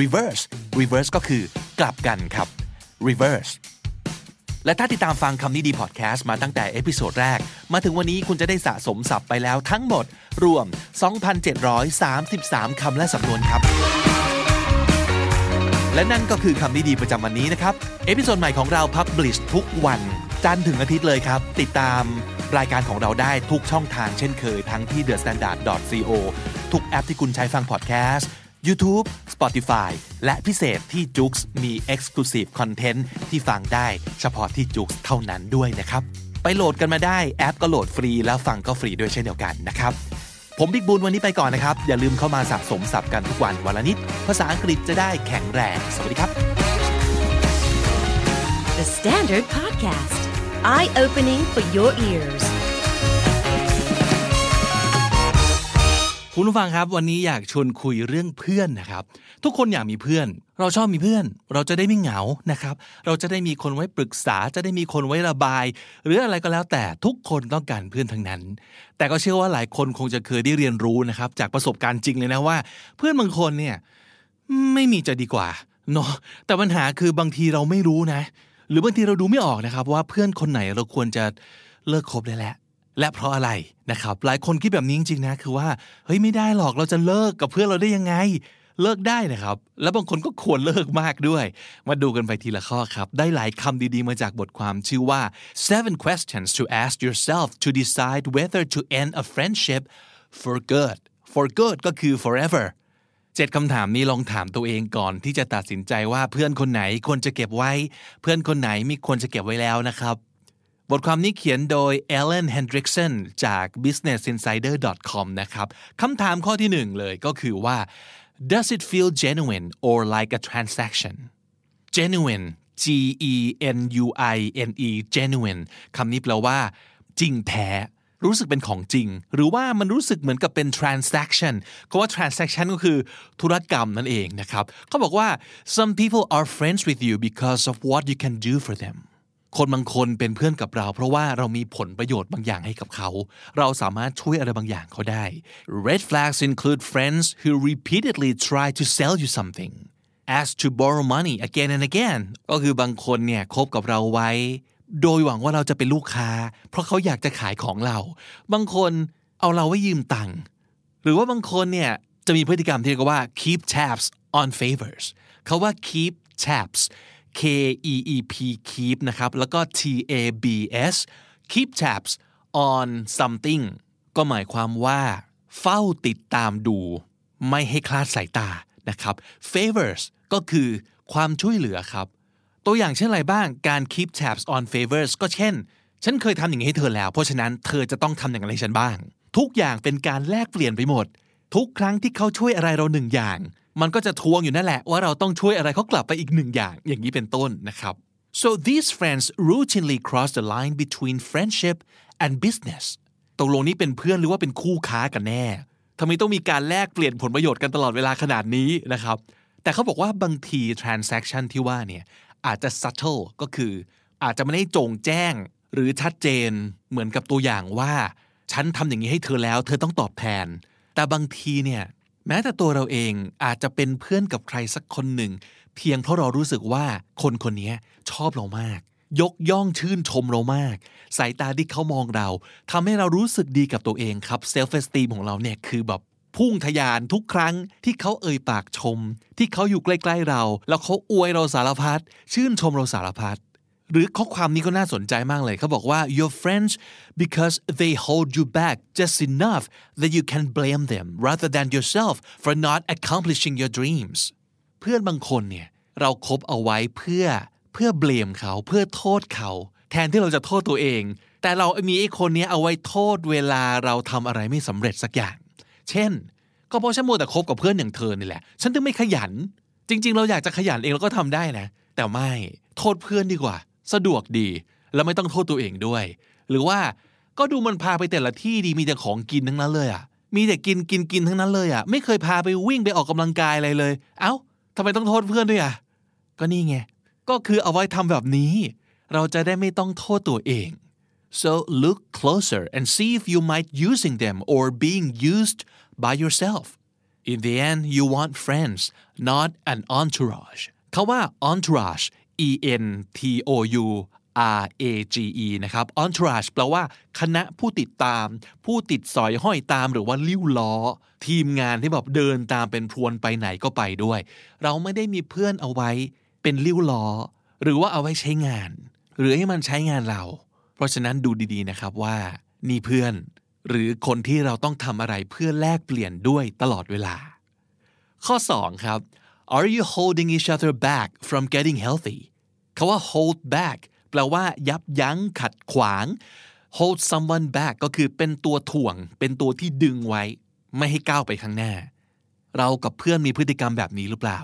reverse reverse ก็คือกลับกันครับ reverse และถ้าติดตามฟังคำนี้ดีพอดแคสต์มาตั้งแต่เอพิโซดแรกมาถึงวันนี้คุณจะได้สะสมศัพท์ไปแล้วทั้งหมดรวม 2,733 คำและสำนวนครับและนั่นก็คือคำนี้ดีประจำวันนี้นะครับเอพิโซดใหม่ของเราพับลิชทุกวันจันทร์ถึงอาทิตย์เลยครับติดตามรายการของเราได้ทุกช่องทางเช่นเคยทั้งที่ thestandard.co ทุกแอปที่คุณใช้ฟังพอดแคสต์ YouTube Spotify และพิเศษที่ Joox มี Exclusive Content ที่ฟังได้เฉพาะที่ Joox เท่านั้นด้วยนะครับไปโหลดกันมาได้แอปก็โหลดฟรีแล้วฟังก็ฟรีด้วยเช่นเดียวกันนะครับผมบิ๊กบูลวันนี้ไปก่อนนะครับอย่าลืมเข้ามาสะสมศัพท์กันทุกวันวันละนิดภาษาอังกฤษจะได้แข็งแรงสวัสดีครับ The Standard Podcast Eye-opening for your ears คุณผู้ฟังครับวันนี้อยากชวนคุยเรื่องเพื่อนนะครับทุกคนอยากมีเพื่อนเราชอบมีเพื่อนเราจะได้ไม่เหงานะครับเราจะได้มีคนไว้ปรึกษาจะได้มีคนไว้ระบายหรืออะไรก็แล้วแต่ทุกคนต้องการเพื่อนทั้งนั้นแต่ก็เชื่อว่าหลายคนคงจะเคยได้เรียนรู้นะครับจากประสบการณ์จริงเลยนะว่าเพื่อนบางคนเนี่ยไม่มีจะดีกว่าเนาะแต่ปัญหาคือบางทีเราไม่รู้นะหรือบางทีเราดูไม่ออกนะครับว่าเพื่อนคนไหนเราควรจะเลิกคบได้แล้วและเพราะอะไรนะครับหลายคนคิดแบบนี้จริงๆนะคือว่าเฮ้ยไม่ได้หรอกเราจะเลิกกับเพื่อนเราได้ยังไงเลิกได้นะครับแล้วบางคนก็ควรเลิกมากด้วยมาดูกันไปทีละข้อครับได้หลายคำดีๆมาจากบทความชื่อว่า Seven Questions to Ask Yourself to Decide Whether to End a Friendship for Good for Good ก็คือ forever 7 คำถามนี้ลองถามตัวเองก่อนที่จะตัดสินใจว่าเพื่อนคนไหนควรจะเก็บไว้เพื่อนคนไหนไม่ควรจะเก็บไว้แล้วนะครับบทความนี้เขียนโดย Ellen Hendrickson จาก businessinsider.com นะครับคำถามข้อที่หนึ่งเลยก็คือว่าDoes it feel genuine or like a transaction? Genuine, G-E-N-U-I-N-E, genuine คำนี้แปลว่าจริงแท้รู้สึกเป็นของจริงหรือว่ามันรู้สึกเหมือนกับเป็น transaction คำว่า transaction ก็คือธุรกรรมนั่นเองนะครับเขาบอกว่า Some people are friends with you because of what you can do for them คนบางคนเป็นเพื่อนกับเราเพราะว่าเรามีผลประโยชน์บางอย่างให้กับเขาเราสามารถช่วยอะไรบางอย่างเขาได้ Red flags include friends who repeatedly try to sell you something ask to borrow money again and again ก็คือบางคนเนี่ยคบกับเราไว้โดยหวังว่าเราจะเป็นลูกค้าเพราะเขาอยากจะขายของเราบางคนเอาเราไว้ยืมตังค์หรือว่าบางคนเนี่ยจะมีพฤติกรรมที่เรียกว่า keep tabs on favors เขาว่า keep tabs KEEP keep นะครับแล้วก็ TABS keep tabs on something ก็หมายความว่าเฝ้าติดตามดูไม่ให้คลาดสายตานะครับ favors ก็คือความช่วยเหลือครับตัวอย่างเช่นอะไรบ้างการ keep tabs on favors ก็เช่นฉันเคยทำอย่างนี้ให้เธอแล้วเพราะฉะนั้นเธอจะต้องทำอย่างไรให้ฉันบ้างทุกอย่างเป็นการแลกเปลี่ยนไปหมดทุกครั้งที่เขาช่วยอะไรเราหนึ่งอย่างมันก็จะทวงอยู่นั่นแหละว่าเราต้องช่วยอะไรเขากลับไปอีกหนึ่งอย่างอย่างนี้เป็นต้นนะครับ so these friends routinely cross the line between friendship and business ตกลงนี้เป็นเพื่อนหรือว่าเป็นคู่ค้ากันแน่ทำไมต้องมีการแลกเปลี่ยนผลประโยชน์กันตลอดเวลาขนาดนี้นะครับแต่เขาบอกว่าบางที transaction ที่ว่าเนี่ยอาจจะ subtle ก็คืออาจจะไม่ได้โจ่งแจ้งหรือชัดเจนเหมือนกับตัวอย่างว่าฉันทำอย่างนี้ให้เธอแล้วเธอต้องตอบแทนแต่บางทีเนี่ยแม้แต่ตัวเราเองอาจจะเป็นเพื่อนกับใครสักคนหนึ่งเพียงเพราะเรารู้สึกว่าคนคนนี้ชอบเรามากยกย่องชื่นชมเรามากสายตาที่เขามองเราทำให้เรารู้สึกดีกับตัวเองครับ self-esteem ของเราเนี่ยคือแบบพุ่งทะยานทุกครั้งที่เขาเอ่ยปากชมที่เขาอยู่ใกล้ๆเราแล้วเขาอวยเราสารพัดชื่นชมเราสารพัดหรือข้อความนี้ก็น่าสนใจมากเลยเขาบอกว่า your friends because they hold you back just enough that you can blame them rather than yourself for not accomplishing your dreams เพื่อนบางคนเนี่ยเราคบเอาไว้เพื่อเบลมเขาเพื่อโทษเขาแทนที่เราจะโทษตัวเองแต่เรามีไอ้คนนี้เอาไว้โทษเวลาเราทำอะไรไม่สำเร็จสักอย่างเช่นก็เพราะฉันมัวแต่คบกับเพื่อนอย่างเธอนี่แหละฉันถึงไม่ขยันจริงๆเราอยากจะขยันเองเราก็ทำได้นะแต่ไม่โทษเพื่อนดีกว่าสะดวกดีแล้วไม่ต้องโทษตัวเองด้วยหรือว่าก็ดูมันพาไปแต่ละที่ดีมีแต่ของกินทั้งนั้นเลยอ่ะมีแต่กินทั้งนั้นเลยอ่ะไม่เคยพาไปวิ่งไปออกกำลังกายอะไรเลยเอ้าทำไมต้องโทษเพื่อนด้วยอ่ะก็นี่ไงก็คือเอาไว้ทำแบบนี้เราจะได้ไม่ต้องโทษตัวเอง so look closer and see if you might using them or being used by yourself in the end you want friends not an entourage คำว่า entourage entourage นะครับ entourage แปลว่าคณะผู้ติดตามผู้ติดสอยห้อยตามหรือว่าลิ้วล้อทีมงานที่แบบเดินตามเป็นพรวนไปไหนก็ไปด้วยเราไม่ได้มีเพื่อนเอาไว้เป็นลิ้วล้อหรือว่าเอาไว้ใช้งานหรือให้มันใช้งานเราเพราะฉะนั้นดูดีๆนะครับว่านี่เพื่อนหรือคนที่เราต้องทำอะไรเพื่อแลกเปลี่ยนด้วยตลอดเวลาข้อ2ครับAre you holding each other back from getting healthy? คำว่า hold back แปลว่ายับยั้งขัดขวาง hold someone back ก็คือเป็นตัวถ่วงเป็นตัวที่ดึงไว้ไม่ให้ก้าวไปข้างหน้าเรากับเพื่อนมีพฤติกรรมแบบนี้หรือเปล่า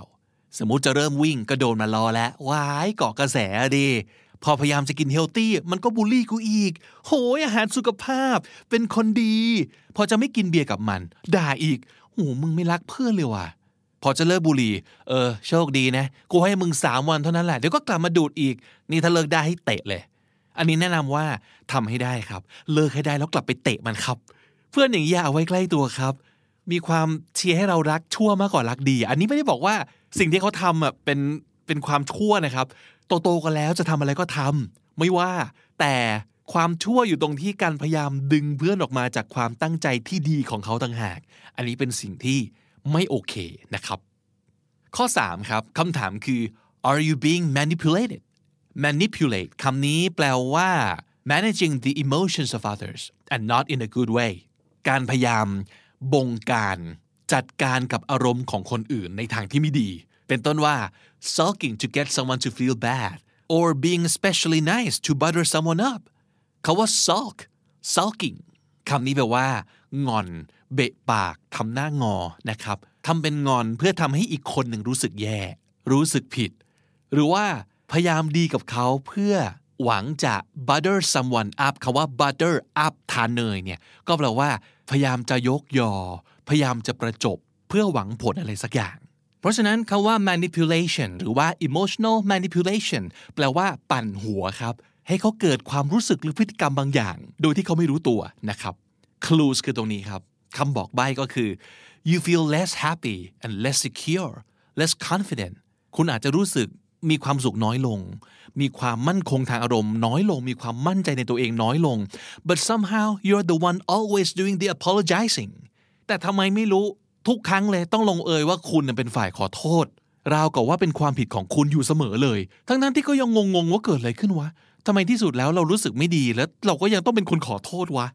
สมมุติจะเริ่มวิ่งก็โดนมารอแล้วว้ายเกาะกระแสดิพอพยายามจะกินเฮลตี้มันก็บูลลี่กูอีกโหยอาหารสุขภาพเป็นคนดีพอจะไม่กินเบียร์กับมันด่าอีกโหมึงไม่รักเพื่อนเลยว่ะพอจะเลิกบุหรี่โชคดีนะกูให้มึง3วันเท่านั้นแหละเดี๋ยวก็กลับมาดูดอีกนี่ถ้าเลิกได้ให้เตะเลยอันนี้แนะนำว่าทำให้ได้ครับเลิกให้ได้แล้วกลับไปเตะมันครับเพื่อนอย่างนี้อย่าเอาไว้ใกล้ตัวครับมีความเชียร์ให้เรารักชั่วมากกว่ารักดีอันนี้ไม่ได้บอกว่าสิ่งที่เขาทำอ่ะเป็นความชั่วนะครับโตๆกันแล้วจะทำอะไรก็ทำไม่ว่าแต่ความชั่วอยู่ตรงที่การพยายามดึงเพื่อนออกมาจากความตั้งใจที่ดีของเขาต่างหากอันนี้เป็นสิ่งที่ไม่โอเคนะครับข้อ3ครับคำถามคือ are you being manipulated manipulate คำนี้แปลว่า managing the emotions of others and not in a good way การพยายามบงการจัดการกับอารมณ์ของคนอื่นในทางที่ไม่ดีเป็นต้นว่า sulking to get someone to feel bad or being especially nice to butter someone up คำว่า sulking คำนี้แปลว่างอนเบะปากทำหน้างอนะครับทำเป็นงอนเพื่อทำให้อีกคนหนึ่งรู้สึกแย่รู้สึกผิดหรือว่าพยายามดีกับเขาเพื่อหวังจะ butter someone up คำว่า butter up ทานเนยเนี่ยก็แปลว่าพยายามจะยกยอพยายามจะประจบเพื่อหวังผลอะไรสักอย่างเพราะฉะนั้นคำว่า manipulation หรือว่า emotional manipulation แปลว่าปั่นหัวครับให้เขาเกิดความรู้สึกหรือพฤติกรรมบางอย่างโดยที่เขาไม่รู้ตัวนะครับclues คือตรงนี้ครับคำบอกใบ้ก็คือ you feel less happy and less secure less confident คุณอาจจะรู้สึกมีความสุขน้อยลงมีความมั่นคงทางอารมณ์น้อยลงมีความมั่นใจในตัวเองน้อยลง but somehow you're the one always doing the apologizing แต่ทำไมไม่รู้ทุกครั้งเลยต้องลงเอยว่าคุณเป็นฝ่ายขอโทษ ราวกับว่าเป็นความผิดของคุณอยู่เสมอเลยทั้งที่ก็ยังงงว่าเกิดอะไรขึ้นวะทำไมที่สุดแล้วเรารู้สึกไม่ดีแล้วเราก็ยังต้องเป็นคนขอโทษวะ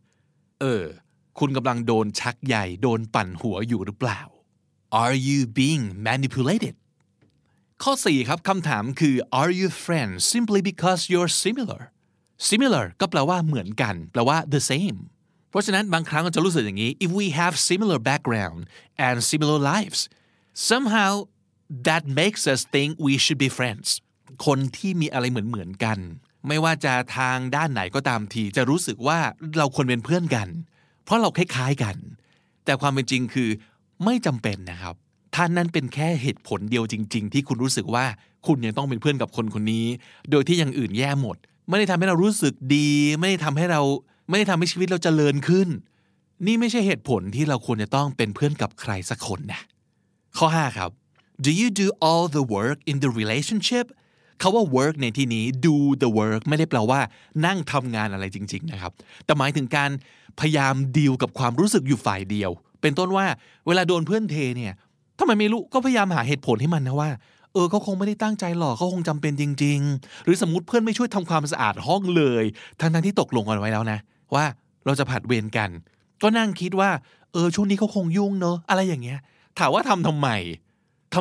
คุณกำลังโดนชักใหญ่โดนปั่นหัวอยู่หรือเปล่า Are you being manipulated ข้อ4ครับคำถามคือ Are you friends simply because you're similar ก็แปลว่าเหมือนกันแปลว่า the same เพราะฉะนั้นบางครั้งเราจะรู้สึกอย่างนี้ If we have similar background and similar lives somehow that makes us think we should be friends คนที่มีอะไรเหมือนกันไม่ว่าจะทางด้านไหนก็ตามทีจะรู้สึกว่าเราควรเป็นเพื่อนกันเพราะเราคล้ายๆกันแต่ความเป็นจริงคือไม่จำเป็นนะครับท่านนั้นเป็นแค่เหตุผลเดียวจริงๆที่คุณรู้สึกว่าคุณยังต้องเป็นเพื่อนกับคนคนนี้โดยที่อย่างอื่นแย่หมดไม่ได้ทำให้เรารู้สึกดีไม่ได้ทำให้ชีวิตเราเจริญขึ้นนี่ไม่ใช่เหตุผลที่เราควรจะต้องเป็นเพื่อนกับใครสักคนนะข้อ5ครับ Do you do all the work in the relationshipคำว่า work ในที่นี้ do the work ไม่ได้แปลว่านั่งทำงานอะไรจริงๆนะครับแต่หมายถึงการพยายามดีลกับความรู้สึกอยู่ฝ่ายเดียวเป็นต้นว่าเวลาโดนเพื่อนเทเนี่ยทำไมไม่รู้ก็พยายามหาเหตุผลให้มันนะว่าเขาคงไม่ได้ตั้งใจหรอกเขาคงจำเป็นจริงๆหรือสมมุติเพื่อนไม่ช่วยทำความสะอาดห้องเลยทั้งที่ตกลงกันไว้แล้วนะว่าเราจะผัดเวรกันก็นั่งคิดว่าช่วงนี้เขาคงยุ่งเนอะอะไรอย่างเงี้ยถามว่าทำ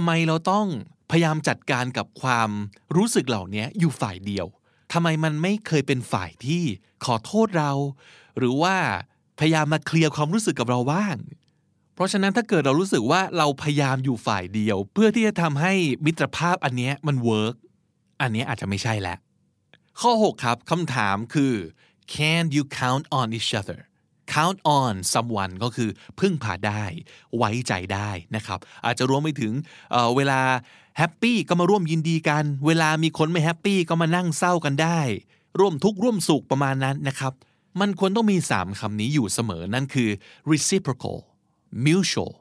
ไมเราต้องพยายามจัดการกับความรู้สึกเหล่านี้อยู่ฝ่ายเดียวทำไมมันไม่เคยเป็นฝ่ายที่ขอโทษเราหรือว่าพยายามมาเคลียร์ความรู้สึกกับเราบ้างเพราะฉะนั้นถ้าเกิดเรารู้สึกว่าเราพยายามอยู่ฝ่ายเดียวเพื่อที่จะทำให้มิตรภาพอันนี้มันเวิร์กอันนี้อาจจะไม่ใช่แล้วข้อ6ครับคำถามคือ Can you count on each other count on someone ก็คือพึ่งพาได้ไว้ใจได้นะครับอาจจะรวมไปถึงเวลาแฮปปี้ก็มาร่วมยินดีกันเวลามีคนไม่แฮปปี้ก็มานั่งเศร้ากันได้ร่วมทุกข์ร่วมสุขประมาณนั้นนะครับมันควรต้องมี3คำนี้อยู่เสมอนั่นคือ reciprocal mutual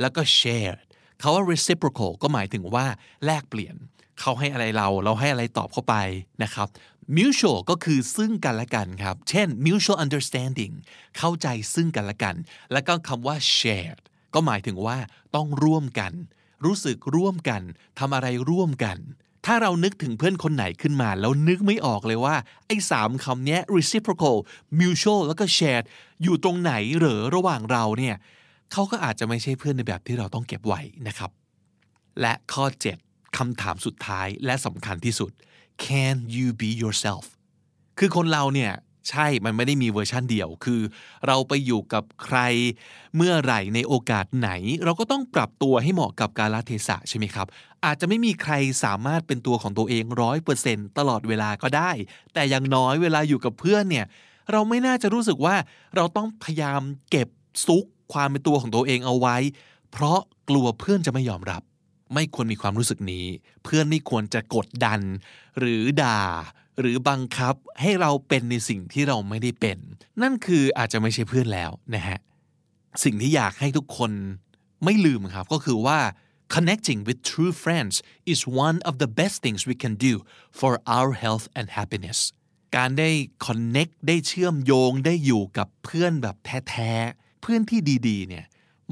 แล้วก็ shared คำว่า reciprocal ก็หมายถึงว่าแลกเปลี่ยนเขาให้อะไรเราให้อะไรตอบเข้าไปนะครับ mutual ก็คือซึ่งกันและกันครับเช่น mutual understanding เข้าใจซึ่งกันและกันแล้วก็คำว่า shared ก็หมายถึงว่าต้องร่วมกันรู้สึกร่วมกันทำอะไรร่วมกันถ้าเรานึกถึงเพื่อนคนไหนขึ้นมาแล้วนึกไม่ออกเลยว่าไอ้3คำนี้ reciprocal mutual แล้วก็ shared อยู่ตรงไหนเหรอระหว่างเราเนี่ยเขาก็อาจจะไม่ใช่เพื่อนในแบบที่เราต้องเก็บไว้นะครับและข้อ7คำถามสุดท้ายและสำคัญที่สุด Can you be yourself คือคนเราเนี่ยใช่มันไม่ได้มีเวอร์ชันเดียวคือเราไปอยู่กับใครเมื่อไหร่ในโอกาสไหนเราก็ต้องปรับตัวให้เหมาะกับกาลเทศะใช่ไหมครับอาจจะไม่มีใครสามารถเป็นตัวของตัวเอง 100% ตลอดเวลาก็ได้แต่อย่างน้อยเวลาอยู่กับเพื่อนเนี่ยเราไม่น่าจะรู้สึกว่าเราต้องพยายามเก็บซุกความเป็นตัวของตัวเองเอาไว้เพราะกลัวเพื่อนจะไม่ยอมรับไม่ควรมีความรู้สึกนี้เพื่อนไม่ควรจะกดดันหรือด่าหรือบังคับให้เราเป็นในสิ่งที่เราไม่ได้เป็นนั่นคืออาจจะไม่ใช่เพื่อนแล้วนะฮะสิ่งที่อยากให้ทุกคนไม่ลืมครับก็คือว่า connecting with true friends is one of the best things we can do for our health and happiness การได้ connect ได้เชื่อมโยงได้อยู่กับเพื่อนแบบแท้ๆเพื่อนที่ดีๆเนี่ย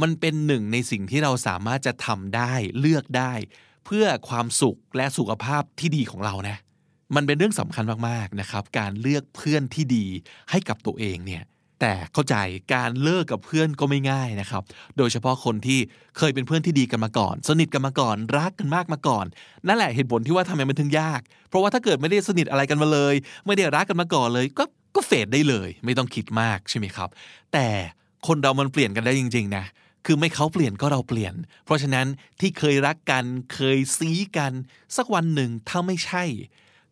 มันเป็นหนึ่งในสิ่งที่เราสามารถจะทำได้เลือกได้เพื่อความสุขและสุขภาพที่ดีของเรานะมันเป็นเรื่องสำคัญมากๆนะครับการเลือกเพื่อนที่ดีให้กับตัวเองเนี่ยแต่เข้าใจการเลิกกับเพื่อนก็ไม่ง่ายนะครับโดยเฉพาะคนที่เคยเป็นเพื่อนที่ดีกันมาก่อนสนิทกันมาก่อนรักกันมากมาก่อนนั่นแหละเหตุผลที่ว่าทำไมมันถึงยากเพราะว่าถ้าเกิดไม่ได้สนิทอะไรกันมาเลยไม่ได้รักกันมาก่อนเลยก็เฟดได้เลยไม่ต้องคิดมากใช่ไหมครับแต่คนเรามันเปลี่ยนกันได้จริงๆนะคือไม่เขาเปลี่ยนก็เราเปลี่ยนเพราะฉะนั้นที่เคยรักกันเคยซี้กันสักวันหนึ่งถ้าไม่ใช่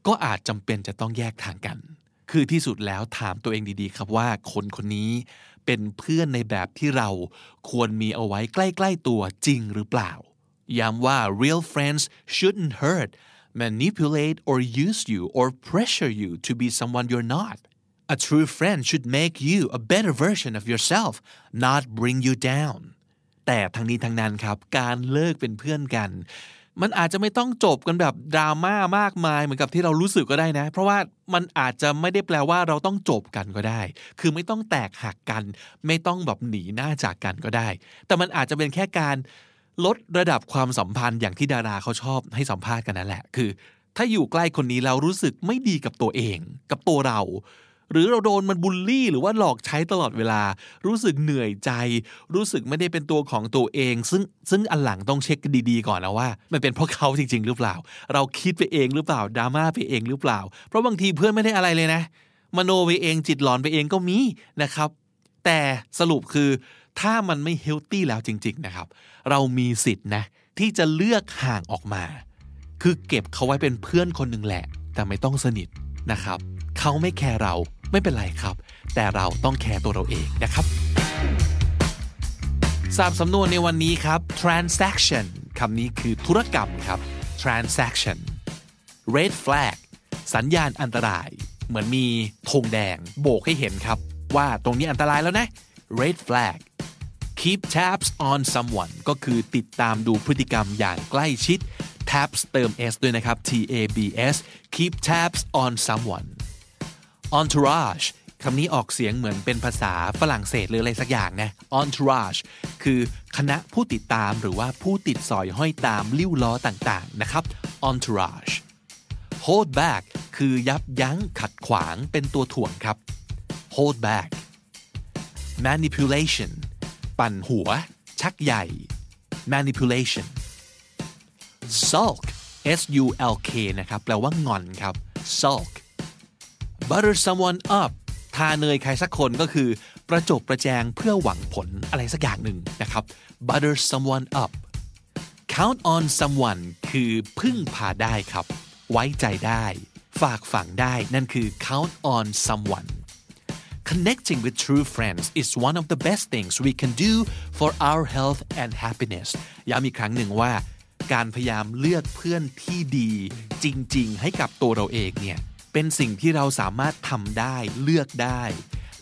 ก็อาจจำเป็นจะต้องแยกทางกันคือที่สุดแล้วถามตัวเองดีๆครับว่าคนคนนี้เป็นเพื่อนในแบบที่เราควรมีเอาไว้ใกล้ๆตัวจริงหรือเปล่าย้ำว่า real friends shouldn't hurt, manipulate or use you or pressure you to be someone you're not. A true friend should make you a better version of yourself, not bring you down. แต่ทั้งนี้ทั้งนั้นครับการเลิกเป็นเพื่อนกันมันอาจจะไม่ต้องจบกันแบบดราม่ามากมายเหมือนกับที่เรารู้สึกก็ได้นะเพราะว่ามันอาจจะไม่ได้แปลว่าเราต้องจบกันก็ได้คือไม่ต้องแตกหักกันไม่ต้องแบบหนีหน้าจากกันก็ได้แต่มันอาจจะเป็นแค่การ ลดระดับความสัมพันธ์อย่างที่ดาราเขาชอบให้สัมภาษณ์กันนั่นแหละคือถ้าอยู่ใกล้คนนี้แล้วรู้สึกไม่ดีกับตัวเองกับตัวเราหรือเราโดนมันบูลลี่หรือว่าหลอกใช้ตลอดเวลารู้สึกเหนื่อยใจรู้สึกไม่ได้เป็นตัวของตัวเองซึ่งอันหลังต้องเช็คดีๆก่อนนะว่ามันเป็นเพราะเขาจริงๆหรือเปล่าเราคิดไปเองหรือเปล่าดราม่าไปเองหรือเปล่าเพราะบางทีเพื่อนไม่ได้อะไรเลยนะมโนไปเองจิตหลอนไปเองก็มีนะครับแต่สรุปคือถ้ามันไม่เฮลตี้แล้วจริงๆนะครับเรามีสิทธิ์นะที่จะเลือกห่างออกมาคือเก็บเขาไว้เป็นเพื่อนคนหนึ่งแหละแต่ไม่ต้องสนิทนะครับเขาไม่แคร์เราไม่เป็นไรครับแต่เราต้องแคร์ตัวเราเองนะครับศัพท์สำนวนในวันนี้ครับ transaction คำนี้คือธุรกรรมครับ transaction red flag สัญญาณอันตรายเหมือนมีธงแดงโบกให้เห็นครับว่าตรงนี้อันตรายแล้วนะ red flag keep tabs on someone ก็คือติดตามดูพฤติกรรมอย่างใกล้ชิด tabs เติม s ด้วยนะครับ tabs keep tabs on someone entourage คำนี้ออกเสียงเหมือนเป็นภาษาฝรั่งเศสหรืออะไรสักอย่างนะ entourage คือคณะผู้ติดตามหรือว่าผู้ติดสอยห้อยตามลิ้วล้อต่างๆนะครับ entourage hold back คือยับยั้งขัดขวางเป็นตัวถ่วงครับ hold back manipulation ปั่นหัวชักใหญ่ manipulation sulk s u l k นะครับแปลว่างอนครับ sulk butter someone up ทาเนยใครสักคนก็คือประจบประแจงเพื่อหวังผลอะไรสักอย่างหนึ่งนะครับ butter someone up count on someone คือพึ่งพาได้ครับไว้ใจได้ฝากฝังได้นั่นคือ count on someone connecting with true friends is one of the best things we can do for our health and happiness ย้ำอีกครั้งหนึ่งว่าการพยายามเลือกเพื่อนที่ดีจริงๆให้กับตัวเราเองเนี่ยเป็นสิ่งที่เราสามารถทำได้เลือกได้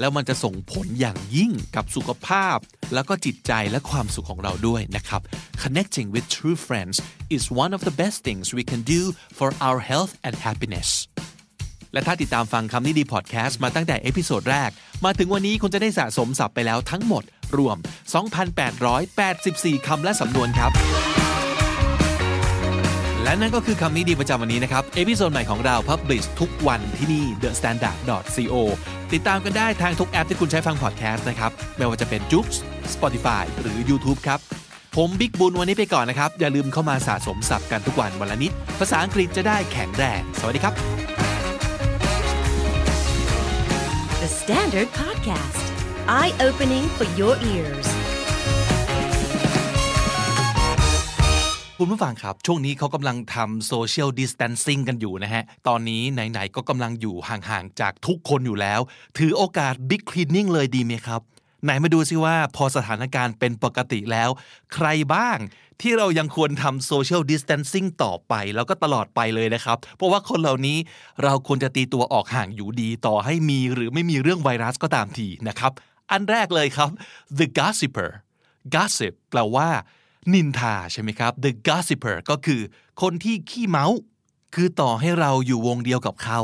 แล้วมันจะส่งผลอย่างยิ่งกับสุขภาพแล้วก็จิตใจและความสุขของเราด้วยนะครับ Connecting with true friends is one of the best things we can do for our health and happiness และถ้าติดตามฟังคำนี้ดีพอดแคสต์มาตั้งแต่เอพิโซดแรกมาถึงวันนี้คุณจะได้สะสมศัพท์ไปแล้วทั้งหมดรวม 2,884 คำและสำนวนครับและนั่นก็คือคำนี้ดีประจำวันนี้นะครับเอพิโซดใหม่ของเรา Publish ทุกวันที่นี่ thestandard.co ติดตามกันได้ทางทุกแอปที่คุณใช้ฟังพอดแคสต์นะครับไม่ว่าจะเป็น Joox Spotify หรือ YouTube ครับผมบิ๊กบุญวันนี้ไปก่อนนะครับอย่าลืมเข้ามาสะสมศัพท์กันทุกวันวันละนิดภาษาอังกฤษจะได้แข็งแรงสวัสดีครับ The Standard Podcast Eye Opening for Your Earsคุณผู้ฟังครับช่วงนี้เขากำลังทำ social distancing กันอยู่นะฮะตอนนี้ไหนๆก็กำลังอยู่ห่างๆจากทุกคนอยู่แล้วถือโอกาส big cleaning เลยดีไหมครับไหนมาดูซิว่าพอสถานการณ์เป็นปกติแล้วใครบ้างที่เรายังควรทำ social distancing ต่อไปแล้วก็ตลอดไปเลยนะครับเพราะว่าคนเหล่านี้เราควรจะตีตัวออกห่างอยู่ดีต่อให้มีหรือไม่มีเรื่องไวรัสก็ตามทีนะครับอันแรกเลยครับ the gossiper gossip แปลว่านินทาใช่ไหมครับ The gossiper ก็คือคนที่ขี้เมาคือต่อให้เราอยู่วงเดียวกับเขา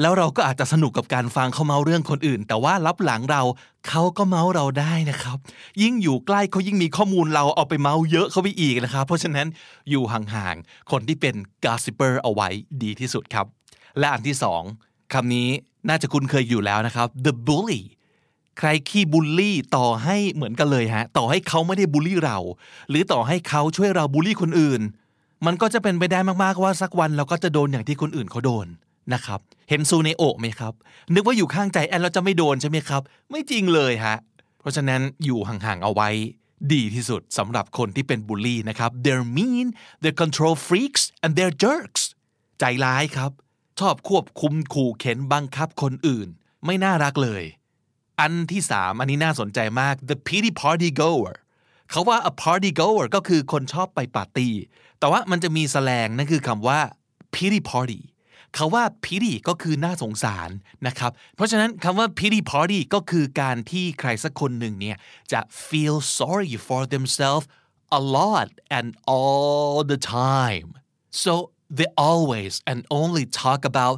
แล้วเราก็อาจจะสนุกกับการฟังเขาเมาเรื่องคนอื่นแต่ว่าลับหลังเราเขาก็เมาเราได้นะครับยิ่งอยู่ใกล้เขายิ่งมีข้อมูลเราเอาไปเมาเยอะเข้าไปอีกนะครับเพราะฉะนั้นอยู่ห่างๆคนที่เป็น gossiper เอาไว้ดีที่สุดครับและอันที่สองคำนี้น่าจะคุ้นเคยอยู่แล้วนะครับ The bullyใครขี้บูลลี่ต่อให้เหมือนกันเลยฮะต่อให้เขาไม่ได้บูลลี่เราหรือต่อให้เขาช่วยเราบูลลี่คนอื่นมันก็จะเป็นไปได้มากๆว่าสักวันเราก็จะโดนอย่างที่คนอื่นเขาโดนนะครับเห็นซูเนโอะไหมครับนึกว่าอยู่ข้างใจแอนเราจะไม่โดนใช่ไหมครับไม่จริงเลยฮะเพราะฉะนั้นอยู่ห่างๆเอาไว้ดีที่สุดสำหรับคนที่เป็นบูลลี่นะครับ they're mean they're control freaks and they're jerks ใจร้ายครับชอบควบคุมขู่เข็นบังคับคนอื่นไม่น่ารักเลยอันที่สามอันนี้น่าสนใจมาก the pity party goer เขาว่า a party goer ก็คือคนชอบไปปาร์ตี้แต่ว่ามันจะมีแสแลงนั่นคือคำว่า pity party เขาว่า pity ก็คือน่าสงสารนะครับเพราะฉะนั้นคำว่า pity party ก็คือการที่ใครสักคนหนึ่งเนี่ยจะ feel sorry for themselves a lot and all the time so they always and only talk about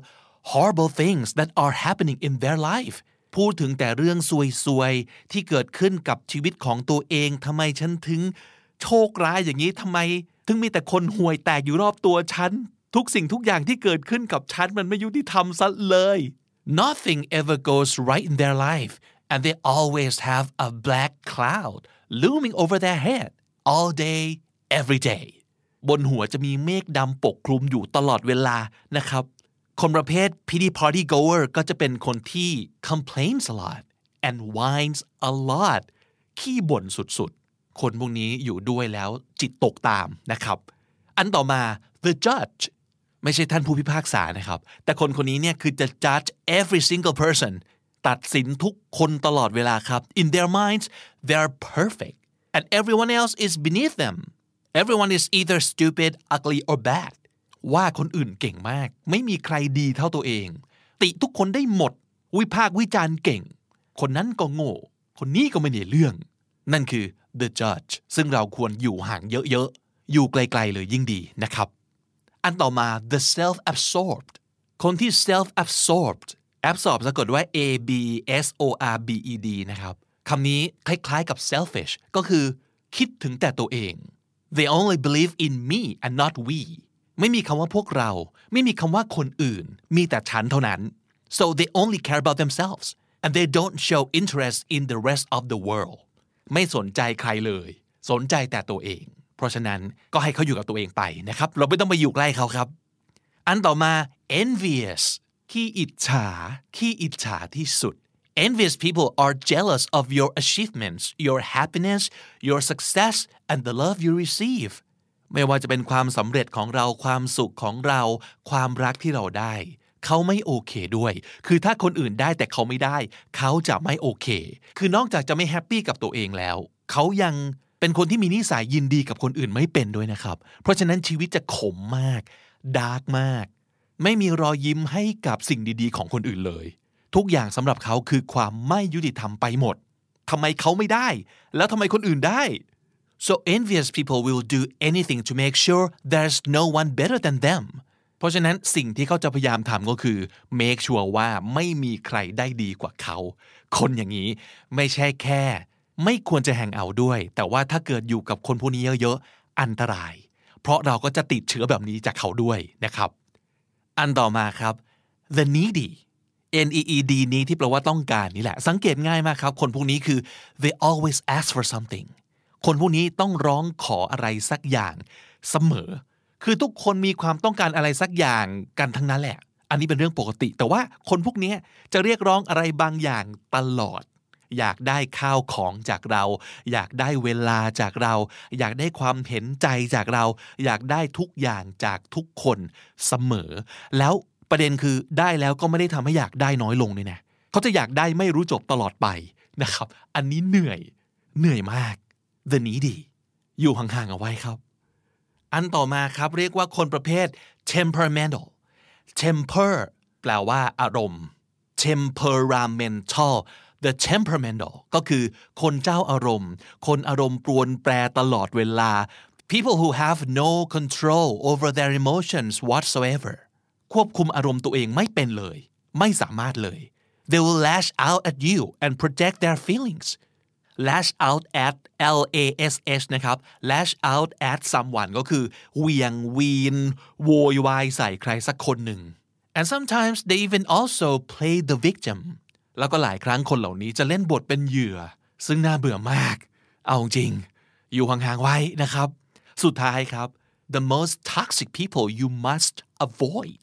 horrible things that are happening in their lifeพูดถึงแต่เรื่องซวยๆที่เกิดขึ้นกับชีวิตของตัวเองทำไมฉันถึง โชคร้ายอย่างนี้ทำไมถึงมีแต่คนห่วยแตกอยู่รอบตัวฉันทุกสิ่งทุกอย่างที่เกิดขึ้นกับฉันมันไม่ยุติธรรมซะเลย Nothing ever goes right in their life and they always have a black cloud looming over their head all day every day บนหัวจะมีเมฆดำปกคลุมอยู่ตลอดเวลานะครับคนประเภท pity party goer ก็จะเป็นคนที่ complains a lot and whines a lot ขี้บ่นสุดๆคนพวกนี้อยู่ด้วยแล้วจิตตกตามนะครับอันต่อมา the judge ไม่ใช่ท่านผู้พิพากษานะครับแต่คนคนนี้เนี่ยคือจะ judge every single person ตัดสินทุกคนตลอดเวลาครับ in their minds they are perfect and everyone else is beneath them everyone is either stupid ugly or badว่าคนอื่นเก่งมากไม่มีใครดีเท่าตัวเองติทุกคนได้หมดวิพากษ์วิจารณ์เก่งคนนั้นก็โง่คนนี้ก็ไม่ได้เรื่องนั่นคือ the judge ซึ่งเราควรอยู่ห่างเยอะๆอยู่ไกลๆเลยยิ่งดีนะครับอันต่อมา the self absorbed คนที่ self absorbed absorb สะกดว่า a b s o r b e d นะครับคำนี้คล้ายๆกับ selfish ก็คือคิดถึงแต่ตัวเอง they only believe in me and not weไม่มีคำว่าพวกเราไม่มีคำว่าคนอื่นมีแต่ฉันเท่านั้น so they only care about themselves and they don't show interest in the rest of the world ไม่สนใจใครเลยสนใจแต่ตัวเองเพราะฉะนั้นก็ให้เขาอยู่กับตัวเองไปนะครับเราไม่ต้องไปอยู่ใกล้เขาครับอันต่อมา envious ขี้อิจฉาที่สุด envious people are jealous of your achievements your happiness your success and the love you receiveไม่ว่าจะเป็นความสำเร็จของเราความสุขของเราความรักที่เราได้เขาไม่โอเคด้วยคือถ้าคนอื่นได้แต่เขาไม่ได้เขาจะไม่โอเคคือนอกจากจะไม่แฮปปี้กับตัวเองแล้วเขายังเป็นคนที่มีนิสัยยินดีกับคนอื่นไม่เป็นด้วยนะครับเพราะฉะนั้นชีวิตจะขมมากดาร์กมากไม่มีรอยยิ้มให้กับสิ่งดีๆของคนอื่นเลยทุกอย่างสำหรับเขาคือความไม่ยุติธรรมไปหมดทำไมเขาไม่ได้แล้วทำไมคนอื่นได้So envious people will do anything to make sure there's no one better than them. เพราะฉะนั้นสิ่งที่เขาจะพยายามทำก็คือ make sure ว่าไม่มีใครได้ดีกว่าเขาคนอย่างนี้ไม่ใช่แค่ไม่ควรจะแฮงเอาท์ด้วยแต่ว่าถ้าเกิดอยู่กับคนพวกนี้เยอะๆอันตรายเพราะเราก็จะติดเชื้อแบบนี้จากเขาด้วยนะครับอันต่อมาครับ the needy NEED นี้ที่แปลว่าต้องการนี่แหละสังเกตง่ายมากครับคนพวกนี้คือ they always ask for somethingคนพวกนี้ต้องร้องขออะไรสักอย่างเสมอคือทุกคนมีความต้องการอะไรสักอย่างกันทั้งนั้นแหละอันนี้เป็นเรื่องปกติแต่ว่าคนพวกนี้จะเรียกร้องอะไรบางอย่างตลอดอยากได้ข้าวของจากเราอยากได้เวลาจากเราอยากได้ความเห็นใจจากเราอยากได้ทุกอย่างจากทุกคนเสมอแล้วประเด็นคือได้แล้วก็ไม่ได้ทำให้อยากได้น้อยลงเลยนะเขาจะอยากได้ไม่รู้จบตลอดไปนะครับอันนี้เหนื่อยมากThe needy อยู่ห่างๆเอาไว้ครับอันต่อมาครับเรียกว่าคนประเภท temperamental temper แปลว่าอารมณ์ temperamental the temperamental ก็คือคนเจ้าอารมณ์คนอารมณ์ปรวนแปรตลอดเวลา people who have no control over their emotions whatsoever ควบคุมอารมณ์ตัวเองไม่เป็นเลยไม่สามารถเลย they will lash out at you and project their feelings lash out at l a s h นะครับ lash out at someone ก็คือเหวี่ยงวีนโวยวายใส่ใครสักคนหนึ่ง and sometimes they even also play the victim แล้วก็หลายครั้งคนเหล่านี้จะเล่นบทเป็นเหยื่อซึ่งน่าเบื่อมากเอาจริงอยู่ห่างๆไว้นะครับสุดท้ายครับ the most toxic people you must avoid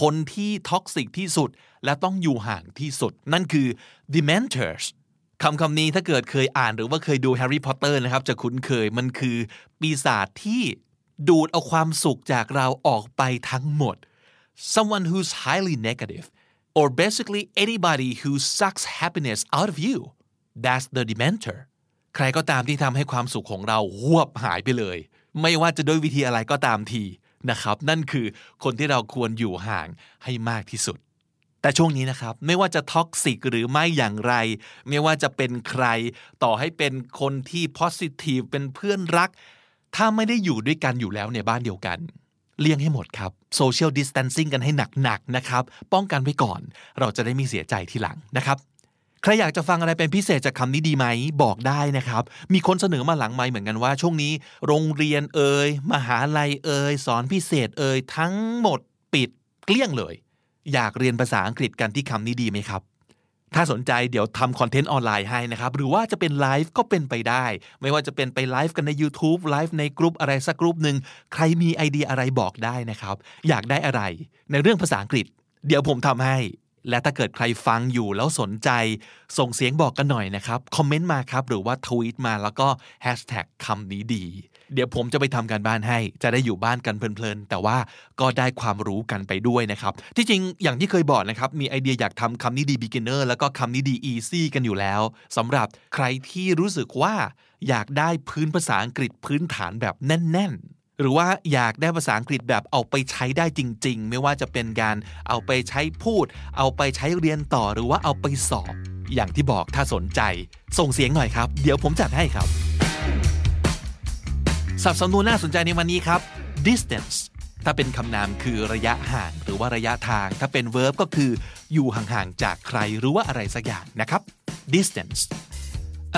คนที่ท็อกซิกที่สุดและต้องอยู่ห่างที่สุดนั่นคือ dementorsคำนี้ถ้าเกิดเคยอ่านหรือว่าเคยดูแฮร์รี่พอตเตอร์นะครับจะคุ้นเคยมันคือปีศาจที่ดูดเอาความสุขจากเราออกไปทั้งหมด someone who's highly negative or basically anybody who sucks happiness out of you that's the dementor ใครก็ตามที่ทำให้ความสุขของเราหวบหายไปเลยไม่ว่าจะด้วยวิธีอะไรก็ตามทีนะครับนั่นคือคนที่เราควรอยู่ห่างให้มากที่สุดแต่ช่วงนี้นะครับไม่ว่าจะท็อกซิกหรือไม่อย่างไรไม่ว่าจะเป็นใครต่อให้เป็นคนที่โพสิทีฟเป็นเพื่อนรักถ้าไม่ได้อยู่ด้วยกันอยู่แล้วในบ้านเดียวกันเลี่ยงให้หมดครับโซเชียลดิสแทนซิ่งกันให้หนักๆนะครับป้องกันไว้ก่อนเราจะได้ไม่เสียใจทีหลังนะครับ ใครอยากจะฟังอะไรเป็นพิเศษจากคำนี้ดีไหมบอกได้นะครับมีคนเสนอมาหลังไมค์เหมือนกันว่าช่วงนี้โรงเรียนเอ่ยมหาลัยเอ่ยสอนพิเศษเอ่ยทั้งหมดปิดเกลี้ยงเลยอยากเรียนภาษาอังกฤษกันที่คำนี้ดีไหมครับถ้าสนใจเดี๋ยวทำคอนเทนต์ออนไลน์ให้นะครับหรือว่าจะเป็นไลฟ์ก็เป็นไปได้ไม่ว่าจะเป็นไปไลฟ์กันใน YouTube ไลฟ์ในกลุ่มอะไรสักกลุ่มนึงใครมีไอเดียอะไรบอกได้นะครับอยากได้อะไรในเรื่องภาษาอังกฤษเดี๋ยวผมทำให้และถ้าเกิดใครฟังอยู่แล้วสนใจส่งเสียงบอกกันหน่อยนะครับคอมเมนต์มาครับหรือว่าทวีตมาแล้วก็คำนี้ดีเดี๋ยวผมจะไปทำการบ้านให้จะได้อยู่บ้านกันเพลินๆแต่ว่าก็ได้ความรู้กันไปด้วยนะครับที่จริงอย่างที่เคยบอกนะครับมีไอเดียอยากทำคำนี้ดี beginner แล้วก็คำนี้ดี easy กันอยู่แล้วสำหรับใครที่รู้สึกว่าอยากได้พื้นภาษาอังกฤษพื้นฐานแบบแน่นๆหรือว่าอยากได้ภาษาอังกฤษแบบเอาไปใช้ได้จริงๆไม่ว่าจะเป็นการเอาไปใช้พูดเอาไปใช้เรียนต่อหรือว่าเอาไปสอบอย่างที่บอกถ้าสนใจส่งเสียงหน่อยครับเดี๋ยวผมจัดให้ครับศัพท์สำนวนน่าสนใจในวันนี้ครับ distance ถ้าเป็นคำนามคือระยะห่างหรือว่าระยะทางถ้าเป็น verb ก็คืออยู่ห่างๆจากใครหรือว่าอะไรสักอย่างนะครับ distance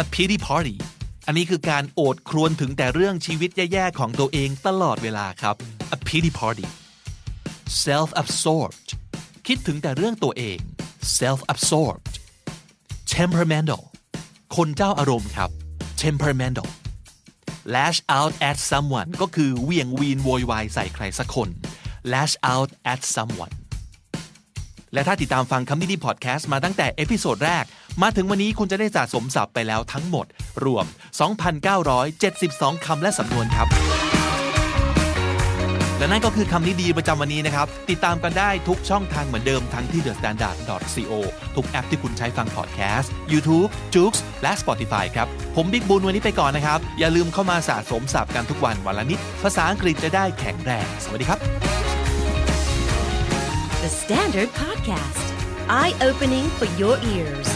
a pity partyอันนี้คือการโอดครวญถึงแต่เรื่องชีวิตแย่ๆของตัวเองตลอดเวลาครับ a pity party self-absorbed คิดถึงแต่เรื่องตัวเอง self-absorbed temperamental คนเจ้าอารมณ์ครับ temperamental lash out at someone ก็คือเหวี่ยงวีนโวยวายใส่ใครสักคน lash out at someone และถ้าติดตามฟังคำนี้ดีพอดแคสต์มาตั้งแต่เอพิโซดแรกมาถึงวันนี้คุณจะได้สะสมศัพท์ไปแล้วทั้งหมดรวม 2,972 คำและสำนวนครับและนั่นก็คือคำนี้ดีประจำวันนี้นะครับติดตามกันได้ทุกช่องทางเหมือนเดิมทั้งที่ thestandard.co ทุกแอปที่คุณใช้ฟังพอดแคสต์ YouTube, Joox และ Spotify ครับผมบิ๊กบุญวันนี้ไปก่อนนะครับอย่าลืมเข้ามาสะสมศัพท์กันทุกวันวันละนิดภาษาอังกฤษจะได้แข็งแรงสวัสดีครับ The Standard Podcast Eye-opening for your ears